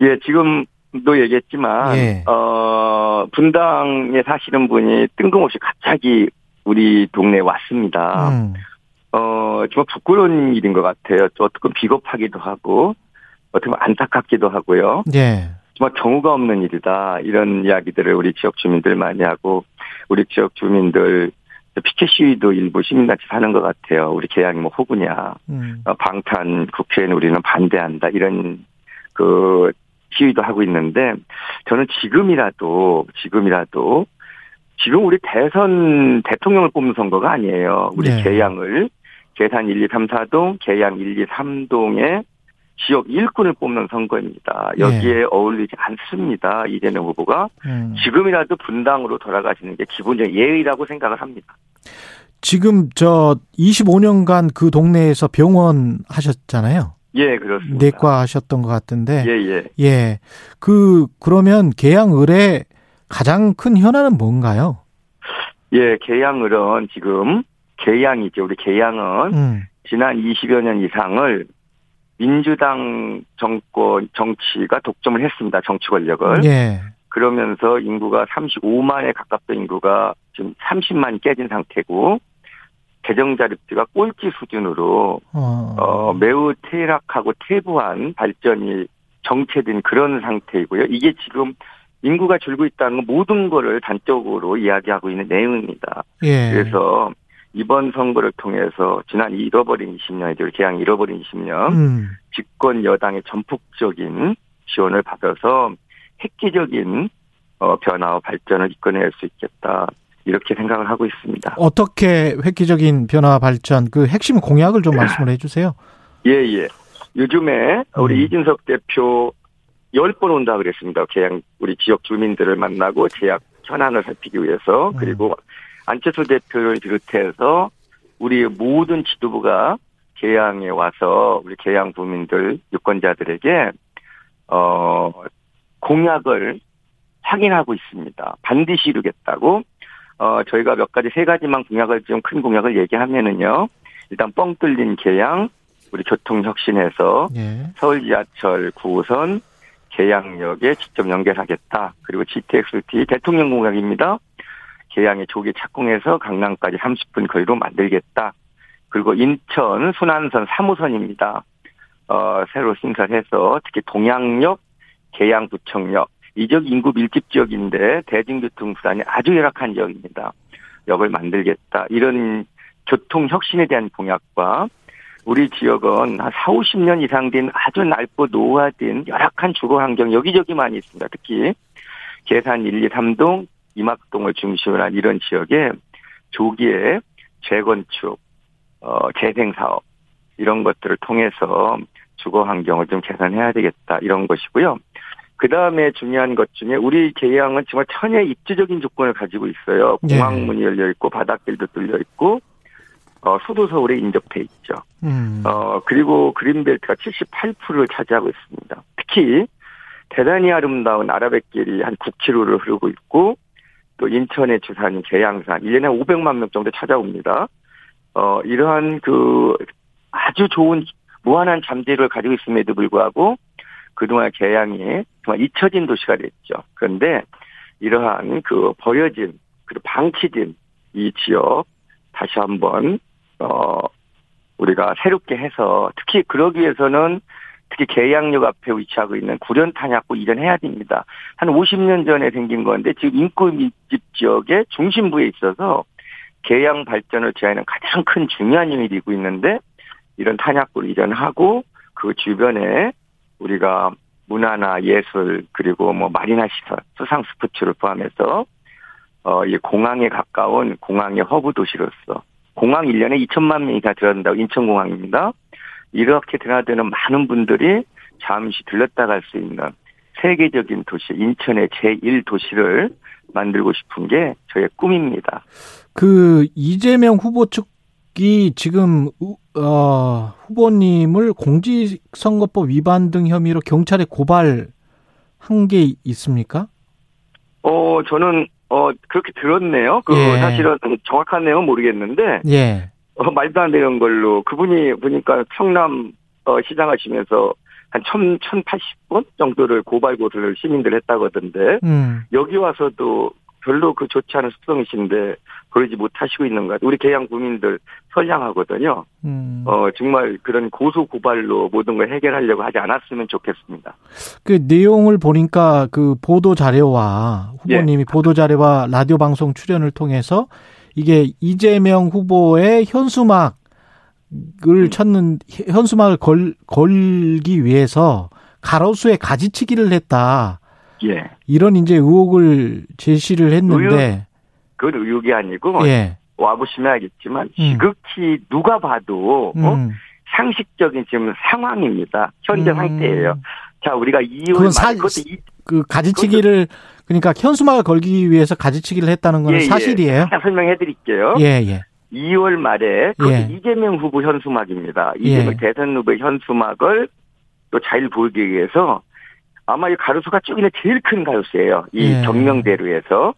예, 지금도 얘기했지만 예. 어, 분당에 사시는 분이 뜬금없이 갑자기 우리 동네에 왔습니다. 음. 어, 정말 부끄러운 일인 것 같아요. 어떻게 보면 비겁하기도 하고, 어떻게 보면 안타깝기도 하고요. 예. 정말 경우가 없는 일이다. 이런 이야기들을 우리 지역 주민들 많이 하고, 우리 지역 주민들, 피켓 시위도 일부 시민단체 하는 것 같아요. 우리 계양이 뭐 호구냐. 음. 방탄 국회에는 우리는 반대한다. 이런, 그, 시위도 하고 있는데, 저는 지금이라도, 지금이라도, 지금 우리 대선 대통령을 뽑는 선거가 아니에요. 우리 네. 계양을. 계산 일, 이, 삼, 사동, 계양 일, 이, 삼동의 지역 일꾼을 뽑는 선거입니다. 여기에 네. 어울리지 않습니다. 이재명 후보가. 음. 지금이라도 분당으로 돌아가시는 게 기본적인 예의라고 생각을 합니다. 지금 저 이십오 년간 그 동네에서 병원 하셨잖아요. 예, 그렇습니다. 내과 하셨던 것 같은데. 예, 예. 예. 그, 그러면 계양을에 가장 큰 현안은 뭔가요? 예, 계양을은 지금, 계양이죠. 우리 계양은 음. 지난 이십여 년 이상을 민주당 정권, 정치가 독점을 했습니다. 정치 권력을. 예. 그러면서 인구가 삼십오만에 가깝던 인구가 지금 삼십만이 깨진 상태고, 재정자립주의가 꼴찌 수준으로 어. 어, 매우 퇴락하고 퇴보한 발전이 정체된 그런 상태이고요. 이게 지금 인구가 줄고 있다는 건 모든 거를 단적으로 이야기하고 있는 내용입니다. 예. 그래서 이번 선거를 통해서 지난 잃어버린 이십 년이죠. 개항 잃어버린 이십 년. 음. 집권 여당의 전폭적인 지원을 받아서 획기적인 변화와 발전을 이끌어낼 수 있겠다. 이렇게 생각을 하고 있습니다. 어떻게 획기적인 변화 발전, 그 핵심 공약을 좀 말씀을 해 주세요. 예, 예. 요즘에 우리 음. 이준석 대표 열 번 온다 그랬습니다. 계양 우리 지역 주민들을 만나고 제약 현안을 살피기 위해서. 그리고 음. 안철수 대표를 비롯해서 우리 모든 지도부가 계양에 와서 우리 계양 구민들, 유권자들에게 어, 공약을 확인하고 있습니다. 반드시 이루겠다고. 어, 저희가 몇 가지, 세 가지만 공약을, 좀 큰 공약을 얘기하면은요, 일단 뻥 뚫린 계양, 우리 교통혁신해서, 예. 서울 지하철 구호선, 계양역에 직접 연결하겠다. 그리고 지티엑스-T 대통령 공약입니다. 계양의 조기 착공해서 강남까지 삼십 분 거리로 만들겠다. 그리고 인천 순환선 삼 호선입니다. 어, 새로 신설해서, 특히 동양역, 계양구청역, 이 지역 인구 밀집 지역인데 대중교통 수단이 아주 열악한 지역입니다. 역을 만들겠다. 이런 교통 혁신에 대한 공약과, 우리 지역은 한 사오십 년 이상 된 아주 낡고 노화된 열악한 주거 환경 여기저기 많이 있습니다. 특히 계산 일, 이, 삼동, 이막동을 중심으로 한 이런 지역에 조기에 재건축, 어, 재생사업 이런 것들을 통해서 주거 환경을 좀 개선해야 되겠다. 이런 것이고요. 그다음에 중요한 것 중에 우리 계양은 정말 천혜의 입지적인 조건을 가지고 있어요. 공항문이 열려 있고 바닷길도 뚫려 있고 어, 수도 서울에 인접해 있죠. 음. 어, 그리고 그린벨트가 칠십팔 퍼센트를 차지하고 있습니다. 특히 대단히 아름다운 아라뱃길이 한 구 킬로미터를 흐르고 있고 또 인천의 주산인 계양산 일 년에 오백만 명 정도 찾아옵니다. 어, 이러한 그 아주 좋은 무한한 잠재력을 가지고 있음에도 불구하고 그동안 계양이 정말 잊혀진 도시가 됐죠. 그런데 이러한 그 버려진 그리고 방치된 이 지역 다시 한번 어 우리가 새롭게 해서 특히 그러기 위해서는 특히 계양역 앞에 위치하고 있는 구련탄약고 이전해야 됩니다. 한 오십 년 전에 생긴 건데 지금 인구 밀집 지역의 중심부에 있어서 계양 발전을 제하는 가장 큰 중요한 힘이 되고 있는데 이런 탄약고를 이전하고 그 주변에 우리가 문화나 예술 그리고 뭐 마리나 시설, 수상 스포츠를 포함해서 어, 이 공항에 가까운 공항의 허브 도시로서 공항 일 년에 이천만 명이 다 들어간다고 인천공항입니다. 이렇게 드나드는 많은 분들이 잠시 들렀다 갈 수 있는 세계적인 도시, 인천의 제일 도시를 만들고 싶은 게 저의 꿈입니다. 그 이재명 후보 측이 지금 어, 후보님을 공직선거법 위반 등 혐의로 경찰에 고발한 게 있습니까? 어, 저는 어 그렇게 들었네요. 그 예. 사실은 정확한 내용은 모르겠는데 예. 어, 말도 안 되는 걸로 그분이 보니까 청남 어, 시장 하시면서 한 천팔십 건 정도를 고발 고소를 시민들 했다고 하던데 음. 여기 와서도 별로 그 좋지 않은 습성이신데 그러지 못하시고 있는 것 같아요. 우리 계양 구민들 선량하거든요. 음. 어, 정말 그런 고소 고발로 모든 걸 해결하려고 하지 않았으면 좋겠습니다. 그 내용을 보니까 그 보도 자료와 후보님이 예. 보도 자료와 라디오 방송 출연을 통해서 이게 이재명 후보의 현수막을 음. 찾는 현수막을 걸, 걸기 위해서 가로수에 가지치기를 했다. 예. 이런 이제 의혹을 제시를 했는데. 그건 의혹이 아니고. 예. 와보시면 알겠지만, 지극히 음. 누가 봐도, 음. 어? 상식적인 지금 상황입니다. 현재 음. 상태예요. 자, 우리가 이유를. 그 가지치기를, 그것도, 그러니까 현수막을 걸기 위해서 가지치기를 했다는 건 예, 사실이에요? 예. 설명해 드릴게요. 예, 예. 이월 말에, 그 예. 이재명 후보 현수막입니다. 이재명 예. 대선 후보의 현수막을 또 잘 보이기 위해서, 아마 이 가로수가 쪽이나 제일 큰 가로수예요. 이 예. 경명대로에서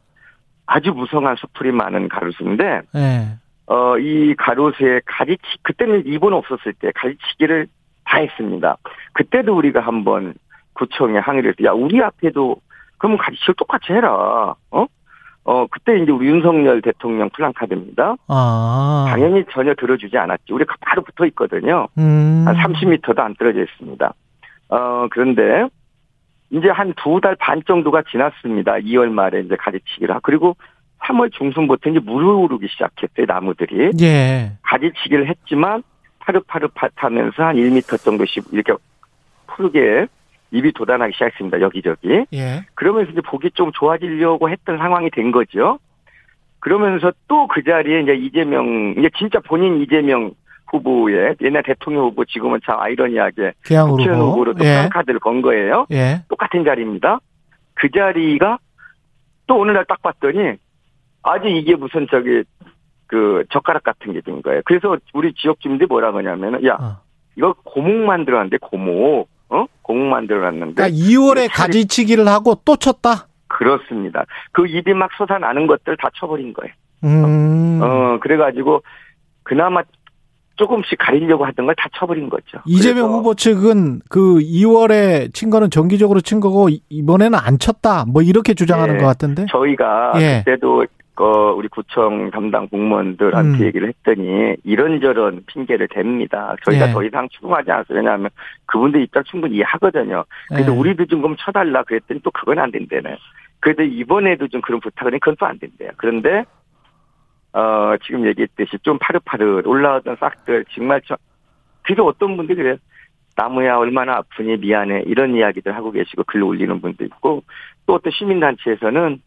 아주 무성한 수풀이 많은 가로수인데 예. 어, 이 가로수에 가지치, 그때는 입은 없었을 때 가지치기를 다 했습니다. 그때도 우리가 한번 구청에 항의를 했어요. 야, 우리 앞에도, 그러면 가지치기를 똑같이 해라. 어? 어, 그때 이제 우리 윤석열 대통령 플랜카드입니다. 아. 당연히 전혀 들어주지 않았죠. 우리가 바로 붙어 있거든요. 음. 한 삼십 미터도 안 떨어져 있습니다. 어, 그런데, 이제 한 두 달 반 정도가 지났습니다. 이월 말에 이제 가지치기를. 그리고 삼월 중순부터 이제 물을 오르기 시작했어요, 나무들이. 예. 가지치기를 했지만, 파릇파릇 하면서 한 일 미터 정도씩 이렇게 푸르게 입이 돋아나기 시작했습니다, 여기저기. 예. 그러면서 이제 보기 좀 좋아지려고 했던 상황이 된 거죠. 그러면서 또 그 자리에 이제 이재명, 이제 진짜 본인 이재명 후보의, 옛날 대통령 후보, 지금은 참 아이러니하게 국회의원 후보로 또 예. 카드를 건 거예요. 예. 똑같은 자리입니다. 그 자리가 또 오늘날 딱 봤더니 아주 이게 무슨 저기 그 젓가락 같은 게 된 거예요. 그래서 우리 지역 주민들이 뭐라 그러냐면, 야, 어. 이거 고목 만들어놨는데, 고목. 어? 고목 만들어놨는데. 그러니까 이월에 가지치기를 하고 또 쳤다? 그렇습니다. 그 입이 막 솟아나는 것들 다 쳐버린 거예요. 음. 어, 그래가지고 그나마 조금씩 가리려고 하던 걸 다 쳐버린 거죠. 이재명 후보 측은 그 이월에 친 거는 정기적으로 친 거고 이번에는 안 쳤다. 뭐 이렇게 주장하는 네, 것 같은데. 저희가 예. 그때도 어, 우리 구청 담당 공무원들한테 음. 얘기를 했더니 이런저런 핑계를 댑니다. 저희가 예. 더 이상 추궁하지 않았어요. 왜냐하면 그분들 입장 충분히 이해하거든요. 그래서 예. 우리도 좀 그럼 쳐달라 그랬더니 또 그건 안 된대네. 그래서 이번에도 좀 그런 부탁을 했는데 그건 또 안 된대요. 그런데 어, 지금 얘기했듯이 좀 파릇파릇 올라오던 싹들 정말 저, 그래서 어떤 분들이 그래요. 나무야 얼마나 아프니 미안해 이런 이야기들 하고 계시고 글로 올리는 분도 있고 또 어떤 시민단체에서는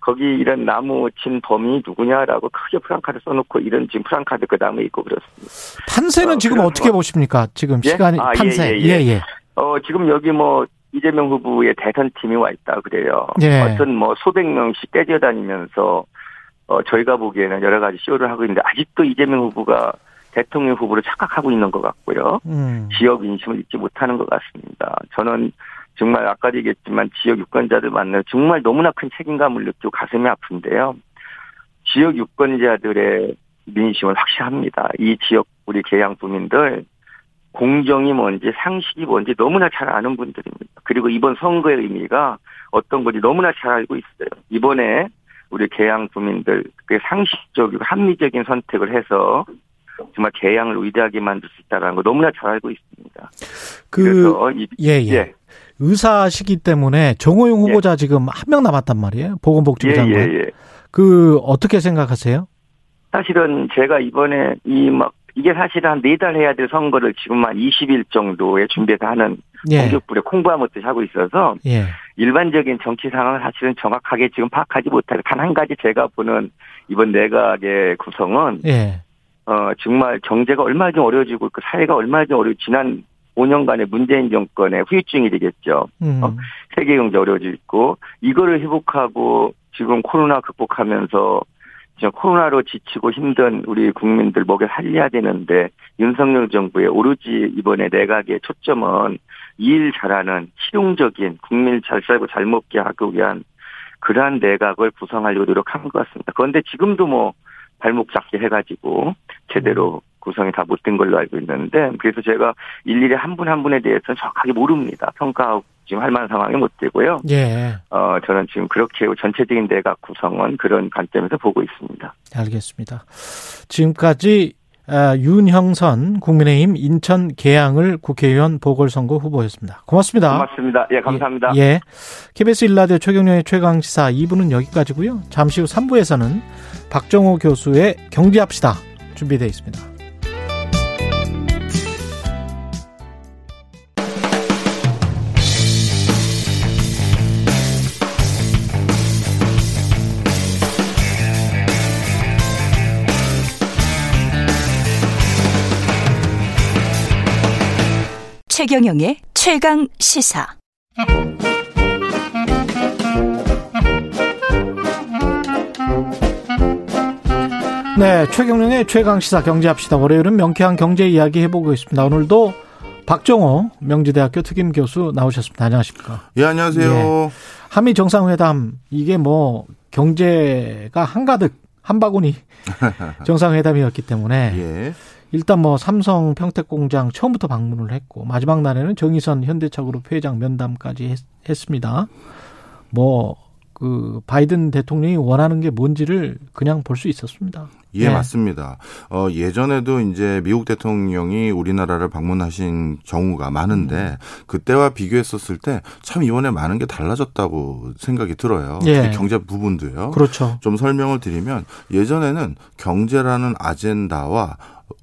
거기 이런 나무 친 범인이 누구냐라고 크게 프랑카드 써놓고 이런 지금 프랑카드 그 다음에 있고 그렇습니다. 탄세는 어, 지금 어떻게 뭐, 보십니까? 지금 예? 시간이 아, 탄세. 예예. 예, 예. 어 지금 여기 뭐 이재명 후보의 대선 팀이 와 있다 그래요. 예. 어떤 뭐 수백 명씩 떼져 다니면서 어 저희가 보기에는 여러 가지 쇼를 하고 있는데 아직도 이재명 후보가 대통령 후보로 착각하고 있는 것 같고요. 음. 지역 인심을 잊지 못하는 것 같습니다. 저는. 정말 아까도 얘기했지만 지역 유권자들 만나서 정말 너무나 큰 책임감을 느끼고 가슴이 아픈데요. 지역 유권자들의 민심을 확실합니다. 이 지역 우리 계양 주민들 공정이 뭔지 상식이 뭔지 너무나 잘 아는 분들입니다. 그리고 이번 선거의 의미가 어떤 건지 너무나 잘 알고 있어요. 이번에 우리 계양 주민들 그 상식적이고 합리적인 선택을 해서 정말 계양을 의지하게 만들 수 있다는 거 너무나 잘 알고 있습니다. 그, 그래서 이, 예, 예. 예. 의사시기 때문에 정호용 후보자 예. 지금 한 명 남았단 말이에요. 보건복지부 장관. 예, 예, 예. 그 어떻게 생각하세요? 사실은 제가 이번에 이 막 이게 사실 한 네 달 해야 될 선거를 지금 한 이십 일 정도에 준비해서 하는 예. 공격불에 콩부하듯이 하고 있어서 예. 일반적인 정치 상황을 사실은 정확하게 지금 파악하지 못하고 단 한 가지 제가 보는 이번 내각의 구성은 예. 어 정말 경제가 얼마나 좀 어려워지고 그 사회가 얼마나 좀 어려워 지난 오 년간의 문재인 정권의 후유증이 되겠죠. 음. 어, 세계 경제 어려워지고 이거를 회복하고 지금 코로나 극복하면서 지금 코로나로 지치고 힘든 우리 국민들 먹여 살려야 되는데 윤석열 정부의 오로지 이번에 내각의 초점은 일 잘하는 실용적인 국민을 잘 살고 잘 먹게 하기 위한 그러한 내각을 구성하려고 노력한 것 같습니다. 그런데 지금도 뭐 발목 잡기 해가지고 제대로 음. 구성이 다 못된 걸로 알고 있는데 그래서 제가 일일이 한 분 한 분에 대해서는 정확하게 모릅니다. 평가하고 지금 할 만한 상황이 못 되고요. 예. 어, 저는 지금 그렇게 전체적인 내각 구성은 그런 관점에서 보고 있습니다. 알겠습니다. 지금까지 윤형선 국민의힘 인천 계양을 국회의원 보궐선거 후보였습니다. 고맙습니다. 고맙습니다. 예, 감사합니다. 예. 예. 케이비에스 일 라디오 최경영의 최강시사 이 부는 여기까지고요. 잠시 후 삼 부에서는 박정호 교수의 경제합시다 준비되어 있습니다. 최경영의 최강 시사. 네, 최경영의 최강 시사 경제합시다. 월요일은 명쾌한 경제 이야기 해보고 있습니다. 오늘도 박정호 명지대학교 특임 교수 나오셨습니다. 안녕하십니까? 예, 안녕하세요. 예, 한미 정상회담 이게 뭐 경제가 한가득 한 바구니 정상회담이었기 때문에 예. 일단 뭐 삼성 평택공장 처음부터 방문을 했고 마지막 날에는 정의선 현대차그룹 회장 면담까지 했, 했습니다. 뭐 그 바이든 대통령이 원하는 게 뭔지를 그냥 볼 수 있었습니다. 예, 네. 맞습니다. 어, 예전에도 이제 미국 대통령이 우리나라를 방문하신 경우가 많은데 그때와 비교했었을 때 참 이번에 많은 게 달라졌다고 생각이 들어요. 예. 특히 경제 부분도요. 그렇죠. 좀 설명을 드리면 예전에는 경제라는 아젠다와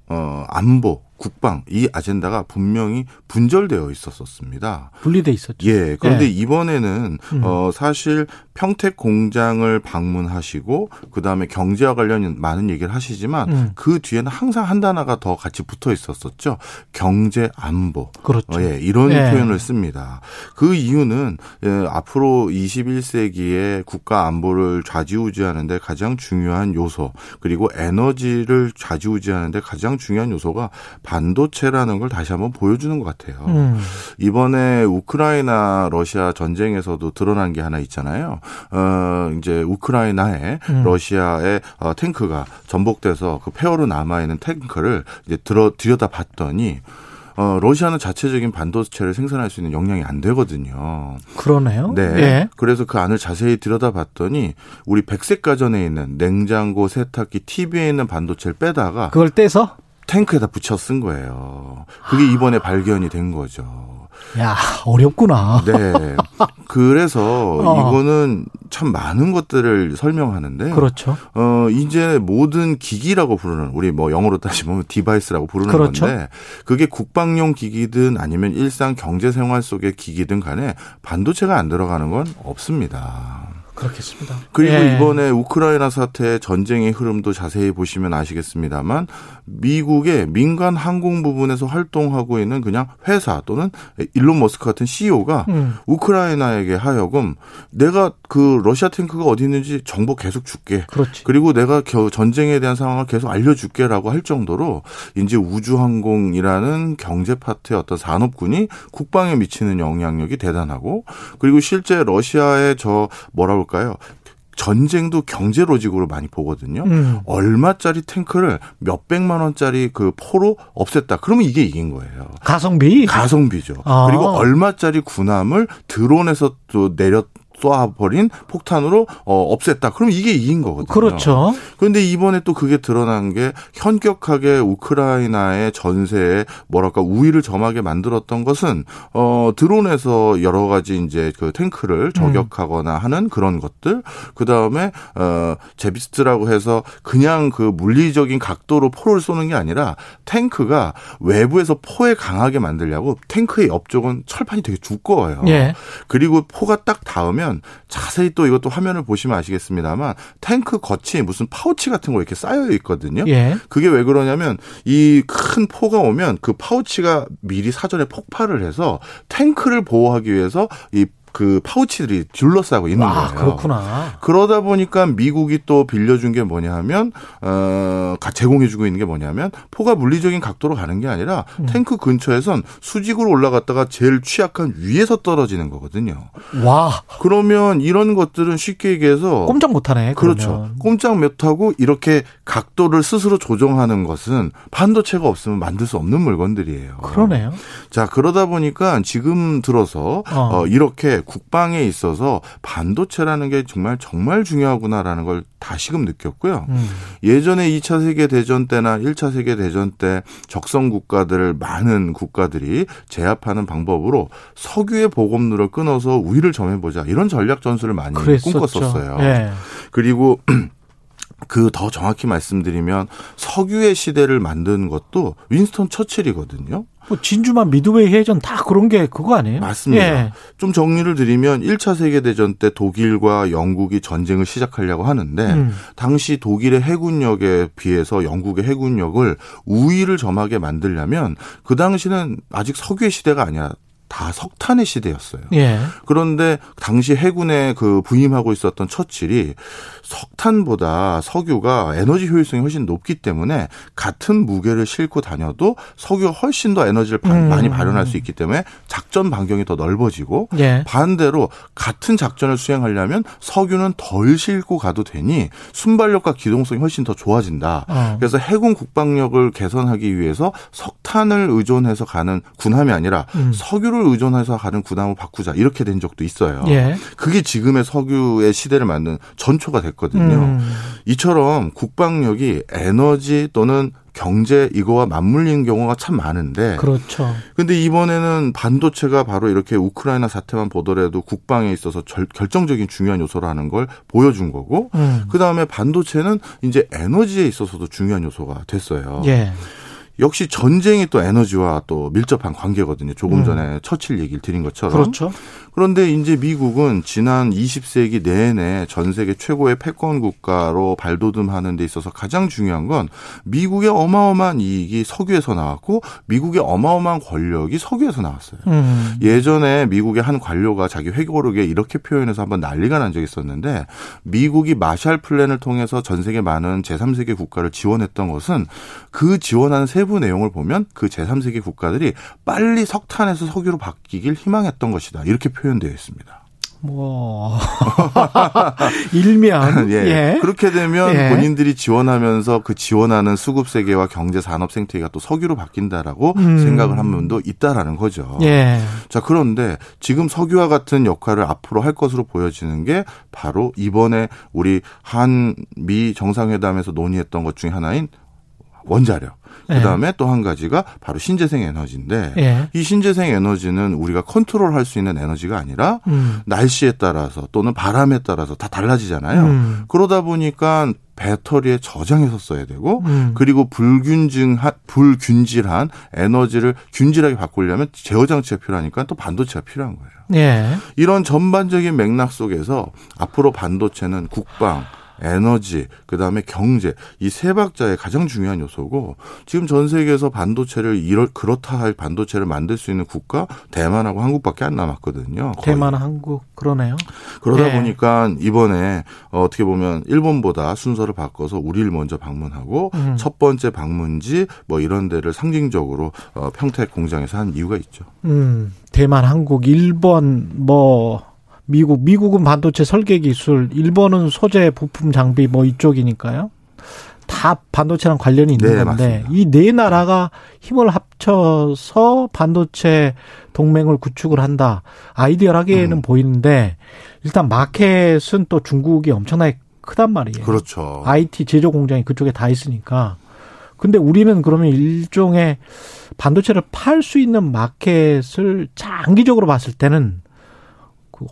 어, 안보, 국방 이 아젠다가 분명히 분절되어 있었었습니다. 분리돼 있었죠. 예. 그런데 예. 이번에는 음. 어, 사실 평택 공장을 방문하시고 그 다음에 경제와 관련 많은 얘기를 하시지만 음. 그 뒤에는 항상 한 단어가 더 같이 붙어 있었었죠. 경제 안보. 그렇죠. 어, 예, 이런 예. 표현을 씁니다. 그 이유는 예, 앞으로 이십일 세기에 국가 안보를 좌지우지하는데 가장 중요한 요소 그리고 에너지를 좌지우지하는데 가장 중요한 요소가 반도체라는 걸 다시 한번 보여주는 것 같아요. 음. 이번에 우크라이나 러시아 전쟁에서도 드러난 게 하나 있잖아요. 어, 이제 우크라이나에 음. 러시아의 어, 탱크가 전복돼서 그 폐허로 남아 있는 탱크를 이제 들어 들여다봤더니 어, 러시아는 자체적인 반도체를 생산할 수 있는 역량이 안 되거든요. 그러네요. 네. 예. 그래서 그 안을 자세히 들여다봤더니 우리 백색 가전에 있는 냉장고, 세탁기, 티비에 있는 반도체를 빼다가 그걸 떼서 탱크에다 붙여 쓴 거예요. 그게 이번에 발견이 된 거죠. 야, 어렵구나. 네. 그래서 어. 이거는 참 많은 것들을 설명하는데. 그렇죠. 어, 이제 모든 기기라고 부르는, 우리 뭐 영어로 따지면 디바이스라고 부르는 그렇죠. 건데, 그게 국방용 기기든 아니면 일상 경제 생활 속의 기기든 간에 반도체가 안 들어가는 건 없습니다. 그렇겠습니다. 그리고 예. 이번에 우크라이나 사태의 전쟁의 흐름도 자세히 보시면 아시겠습니다만 미국의 민간 항공 부분에서 활동하고 있는 그냥 회사 또는 일론 머스크 같은 씨이오가 음. 우크라이나에게 하여금 내가 그 러시아 탱크가 어디 있는지 정보 계속 줄게. 그렇지. 그리고 내가 전쟁에 대한 상황을 계속 알려줄게라고 할 정도로 이제 우주항공이라는 경제 파트의 어떤 산업군이 국방에 미치는 영향력이 대단하고 그리고 실제 러시아의 저 뭐라고 까요? 전쟁도 경제로직으로 많이 보거든요. 음. 얼마짜리 탱크를 몇백만 원짜리 그 포로 없앴다. 그러면 이게 이긴 거예요. 가성비? 가성비죠. 아. 그리고 얼마짜리 군함을 드론에서 또 내렸 쏴버린 폭탄으로 어, 없앴다. 그럼 이게 이긴 거거든요. 그렇죠. 그런데 이번에 또 그게 드러난 게 현격하게 우크라이나의 전세에 뭐랄까 우위를 점하게 만들었던 것은 어, 드론에서 여러 가지 이제 그 탱크를 저격하거나 음. 하는 그런 것들. 그 다음에 어, 제비스트라고 해서 그냥 그 물리적인 각도로 포를 쏘는 게 아니라 탱크가 외부에서 포에 강하게 만들려고 탱크의 옆쪽은 철판이 되게 두꺼워요. 예. 그리고 포가 딱 닿으면 자세히 또 이것도 화면을 보시면 아시겠습니다만 탱크 겉이 무슨 파우치 같은 거 이렇게 쌓여 있거든요. 예. 그게 왜 그러냐면 이 큰 포가 오면 그 파우치가 미리 사전에 폭발을 해서 탱크를 보호하기 위해서 이 그 파우치들이 둘러싸고 있는 와, 거예요. 그렇구나. 그러다 보니까 미국이 또 빌려준 게 뭐냐면 어, 제공해주고 있는 게 뭐냐면 포가 물리적인 각도로 가는 게 아니라 음. 탱크 근처에선 수직으로 올라갔다가 제일 취약한 위에서 떨어지는 거거든요. 와. 그러면 이런 것들은 쉽게 얘기해서 꼼짝 못하네. 그러면. 그렇죠. 꼼짝 못하고 이렇게 각도를 스스로 조정하는 것은 반도체가 없으면 만들 수 없는 물건들이에요. 그러네요. 자 그러다 보니까 지금 들어서 어. 어, 이렇게 국방에 있어서 반도체라는 게 정말 정말 중요하구나라는 걸 다시금 느꼈고요. 음. 예전에 이 차 세계대전 때나 일 차 세계대전 때 적성 국가들을 많은 국가들이 제압하는 방법으로 석유의 보급로를 끊어서 우위를 점해보자 이런 전략 전술을 많이 그랬었죠. 꿈꿨었어요. 예. 그리고 그 더 정확히 말씀드리면 석유의 시대를 만든 것도 윈스턴 처칠이거든요. 뭐 진주만 미드웨이 해전 다 그런 게 그거 아니에요? 맞습니다. 예. 좀 정리를 드리면 일 차 세계대전 때 독일과 영국이 전쟁을 시작하려고 하는데 음. 당시 독일의 해군력에 비해서 영국의 해군력을 우위를 점하게 만들려면 그 당시는 아직 석유의 시대가 아니야. 다 석탄의 시대였어요. 예. 그런데 당시 해군에 그 부임하고 있었던 처칠이 석탄보다 석유가 에너지 효율성이 훨씬 높기 때문에 같은 무게를 싣고 다녀도 석유가 훨씬 더 에너지를 음. 많이 발현할 수 있기 때문에 작전 반경이 더 넓어지고 예. 반대로 같은 작전을 수행하려면 석유는 덜 싣고 가도 되니 순발력과 기동성이 훨씬 더 좋아진다. 어. 그래서 해군 국방력을 개선하기 위해서 석탄을 의존해서 가는 군함이 아니라 음. 석유를 의존해서 가는 군함을 바꾸자 이렇게 된 적도 있어요. 예. 그게 지금의 석유의 시대를 만든 전초가 됐거든요. 음. 이처럼 국방력이 에너지 또는 경제 이거와 맞물리는 경우가 참 많은데 그렇죠. 근데 이번에는 반도체가 바로 이렇게 우크라이나 사태만 보더라도 국방에 있어서 절, 결정적인 중요한 요소라는 걸 보여준 거고 음. 그다음에 반도체는 이제 에너지에 있어서도 중요한 요소가 됐어요. 예. 역시 전쟁이 또 에너지와 또 밀접한 관계거든요. 조금 전에 음. 처칠 얘기를 드린 것처럼. 그렇죠. 그런데 이제 미국은 지난 이십 세기 내내 전 세계 최고의 패권 국가로 발돋움하는 데 있어서 가장 중요한 건 미국의 어마어마한 이익이 석유에서 나왔고 미국의 어마어마한 권력이 석유에서 나왔어요. 음. 예전에 미국의 한 관료가 자기 회고록에 이렇게 표현해서 한번 난리가 난 적이 있었는데 미국이 마샬 플랜을 통해서 전 세계 많은 제삼 세계 국가를 지원했던 것은 그 지원하는 세부 내용을 보면 그 제삼 세계 국가들이 빨리 석탄에서 석유로 바뀌길 희망했던 것이다. 이렇게 표현되어 있습니다. 뭐 일면 예. 예. 그렇게 되면 예. 본인들이 지원하면서 그 지원하는 수급 세계와 경제 산업 생태계가 또 석유로 바뀐다라고 음. 생각을 한 분도 있다라는 거죠. 예. 자 그런데 지금 석유와 같은 역할을 앞으로 할 것으로 보여지는 게 바로 이번에 우리 한미 정상회담에서 논의했던 것 중에 하나인 원자력. 그다음에 예. 또 한 가지가 바로 신재생 에너지인데 예. 이 신재생 에너지는 우리가 컨트롤할 수 있는 에너지가 아니라 음. 날씨에 따라서 또는 바람에 따라서 다 달라지잖아요. 음. 그러다 보니까 배터리에 저장해서 써야 되고 음. 그리고 불균증, 불균질한 에너지를 균질하게 바꾸려면 제어장치가 필요하니까 또 반도체가 필요한 거예요. 예. 이런 전반적인 맥락 속에서 앞으로 반도체는 국방, 에너지, 그다음에 경제 이 세 박자의 가장 중요한 요소고 지금 전 세계에서 반도체를 이럴 그렇다 할 반도체를 만들 수 있는 국가 대만하고 한국밖에 안 남았거든요. 거의. 대만, 한국 그러네요. 그러다 네. 보니까 이번에 어떻게 보면 일본보다 순서를 바꿔서 우리를 먼저 방문하고 음. 첫 번째 방문지 뭐 이런 데를 상징적으로 평택 공장에서 한 이유가 있죠. 음, 대만, 한국, 일본 뭐. 미국, 미국은 반도체 설계 기술, 일본은 소재, 부품, 장비 뭐 이쪽이니까요. 다 반도체랑 관련이 있는 네, 건데 이 네 나라가 힘을 합쳐서 반도체 동맹을 구축을 한다. 아이디어하게는 음. 보이는데 일단 마켓은 또 중국이 엄청나게 크단 말이에요. 그렇죠. 아이티 제조 공장이 그쪽에 다 있으니까. 근데 우리는 그러면 일종의 반도체를 팔 수 있는 마켓을 장기적으로 봤을 때는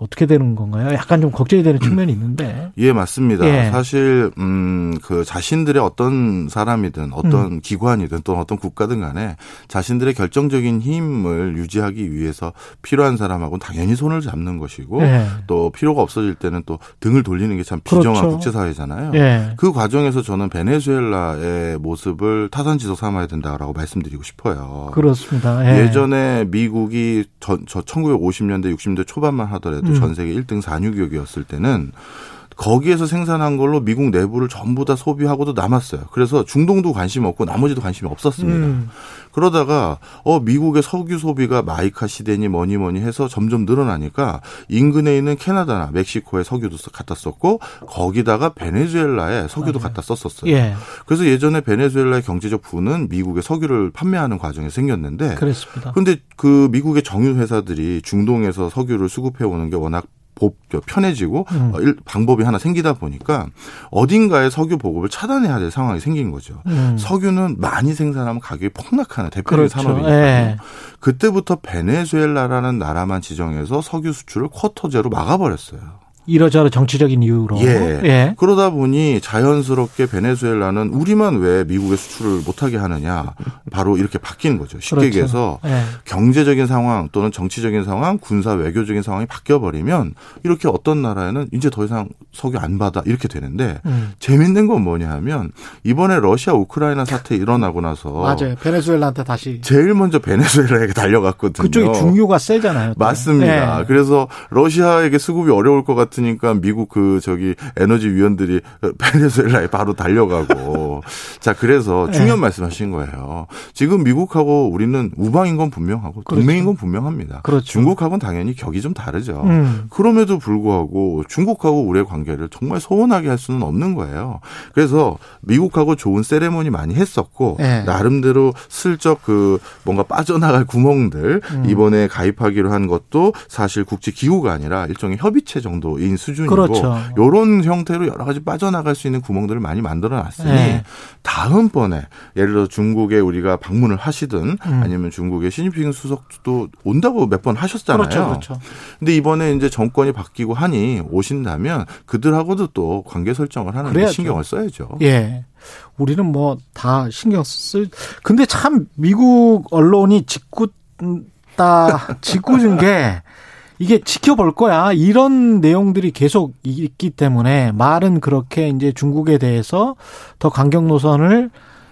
어떻게 되는 건가요? 약간 좀 걱정이 되는 측면이 있는데. 예, 맞습니다. 예. 사실 음, 그 자신들의 어떤 사람이든 어떤 음. 기관이든 또는 어떤 국가든 간에 자신들의 결정적인 힘을 유지하기 위해서 필요한 사람하고는 당연히 손을 잡는 것이고 예. 또 필요가 없어질 때는 또 등을 돌리는 게 참 비정한 그렇죠. 국제사회잖아요. 예. 그 과정에서 저는 베네수엘라의 모습을 타산지석 삼아야 된다라고 말씀드리고 싶어요. 그렇습니다. 예. 예전에 미국이 저, 저 천구백오십 년대, 육십 년대 초반만 하더라도 또 전 세계 일 등 산유국이었을 때는 거기에서 생산한 걸로 미국 내부를 전부 다 소비하고도 남았어요. 그래서 중동도 관심 없고 나머지도 관심이 없었습니다. 음. 그러다가 어 미국의 석유 소비가 마이카 시대니 뭐니 뭐니 해서 점점 늘어나니까 인근에 있는 캐나다나 멕시코에 석유도 갖다 썼고 거기다가 베네수엘라에 석유도 맞아요. 갖다 썼었어요. 예. 그래서 예전에 베네수엘라의 경제적 부는 미국의 석유를 판매하는 과정에 생겼는데 그렇습니다. 근데 그 미국의 정유 회사들이 중동에서 석유를 수급해 오는 게 워낙 편해지고 음. 방법이 하나 생기다 보니까 어딘가에 석유 보급을 차단해야 될 상황이 생긴 거죠. 음. 석유는 많이 생산하면 가격이 폭락하는 대표적인 그렇죠. 산업이니까요. 예. 그때부터 베네수엘라라는 나라만 지정해서 석유 수출을 쿼터제로 막아버렸어요. 이러저러 정치적인 이유로. 예. 예. 그러다 보니 자연스럽게 베네수엘라는 우리만 왜 미국에 수출을 못하게 하느냐. 바로 이렇게 바뀌는 거죠. 쉽게 그렇죠. 얘기해서 예. 경제적인 상황 또는 정치적인 상황, 군사 외교적인 상황이 바뀌어버리면 이렇게 어떤 나라에는 이제 더 이상 석유 안 받아 이렇게 되는데 음. 재밌는 건 뭐냐 하면 이번에 러시아 우크라이나 사태 일어나고 나서 맞아요. 베네수엘라한테 다시. 제일 먼저 베네수엘라에게 달려갔거든요. 그쪽이 중요가 세잖아요. 또. 맞습니다. 예. 그래서 러시아에게 수급이 어려울 것 같으니까 미국 그 저기 에너지 위원들이 베네수엘라에 바로 달려가고. 자, 그래서 중요한 예. 말씀하신 거예요. 지금 미국하고 우리는 우방인 건 분명하고 그렇죠. 동맹인 건 분명합니다. 그렇죠. 중국하고는 당연히 격이 좀 다르죠. 음. 그럼에도 불구하고 중국하고 우리의 관계를 정말 소원하게 할 수는 없는 거예요. 그래서 미국하고 좋은 세레모니 많이 했었고 예. 나름대로 슬쩍 그 뭔가 빠져나갈 구멍들 음. 이번에 가입하기로 한 것도 사실 국제기구가 아니라 일종의 협의체 정도인 수준이고 그렇죠. 이런 형태로 여러 가지 빠져나갈 수 있는 구멍들을 많이 만들어놨으니 네. 다음번에 예를 들어 중국에 우리가 방문을 하시든 음. 아니면 중국의 시진핑 수석도 온다고 몇 번 하셨잖아요. 그렇죠, 그렇죠. 근데 이번에 이제 정권이 바뀌고 하니 오신다면 그들하고도 또 관계 설정을 하는 데 신경을 써야죠. 예. 우리는 뭐 다 신경 쓸. 근데 참 미국 언론이 짓궂다, 짓궂은 게 이게 지켜볼 거야. 이런 내용들이 계속 있기 때문에 말은 그렇게 이제 중국에 대해서 더 강경 노선을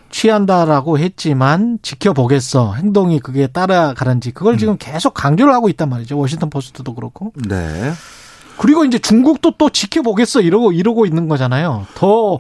취한다라고 했지만 지켜보겠어. 행동이 그게 따라가는지 그걸 지금 계속 강조를 하고 있단 말이죠. 워싱턴 포스트도 그렇고. 네. 그리고 이제 중국도 또 지켜보겠어. 이러고 이러고 있는 거잖아요. 더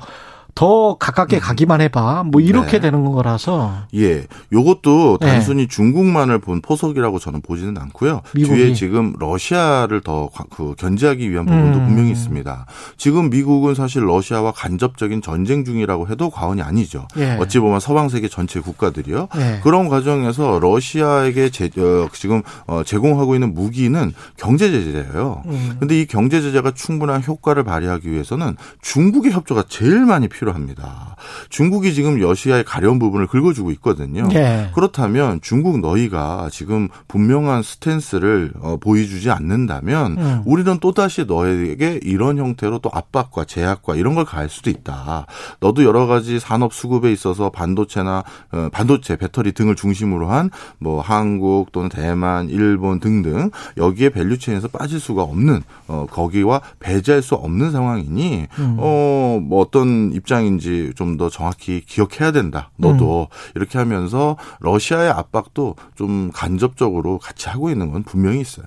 더 가깝게 가기만 해봐. 뭐 이렇게 네. 되는 거라서. 예, 요것도 단순히 네. 중국만을 본 포석이라고 저는 보지는 않고요. 미국이. 뒤에 지금 러시아를 더 그 견제하기 위한 부분도 음. 분명히 있습니다. 지금 미국은 사실 러시아와 간접적인 전쟁 중이라고 해도 과언이 아니죠. 예. 어찌 보면 서방 세계 전체 국가들이요. 예. 그런 과정에서 러시아에게 제, 어, 지금 어, 제공하고 있는 무기는 경제 제재예요. 그런데 음. 이 경제 제재가 충분한 효과를 발휘하기 위해서는 중국의 협조가 제일 많이 필요합니다. 합니다. 중국이 지금 러시아의 가려운 부분을 긁어주고 있거든요. 네. 그렇다면 중국 너희가 지금 분명한 스탠스를 어, 보여주지 않는다면 음. 우리는 또다시 너에게 이런 형태로 또 압박과 제약과 이런 걸 가할 수도 있다. 너도 여러 가지 산업 수급에 있어서 반도체나 어, 반도체, 배터리 등을 중심으로 한 뭐 한국 또는 대만, 일본 등등 여기에 밸류체인에서 빠질 수가 없는 어, 거기와 배제할 수 없는 상황이니 음. 어, 뭐 어떤 입장 인지 좀 더 정확히 기억해야 된다. 너도 음. 이렇게 하면서 러시아의 압박도 좀 간접적으로 같이 하고 있는 건 분명히 있어요.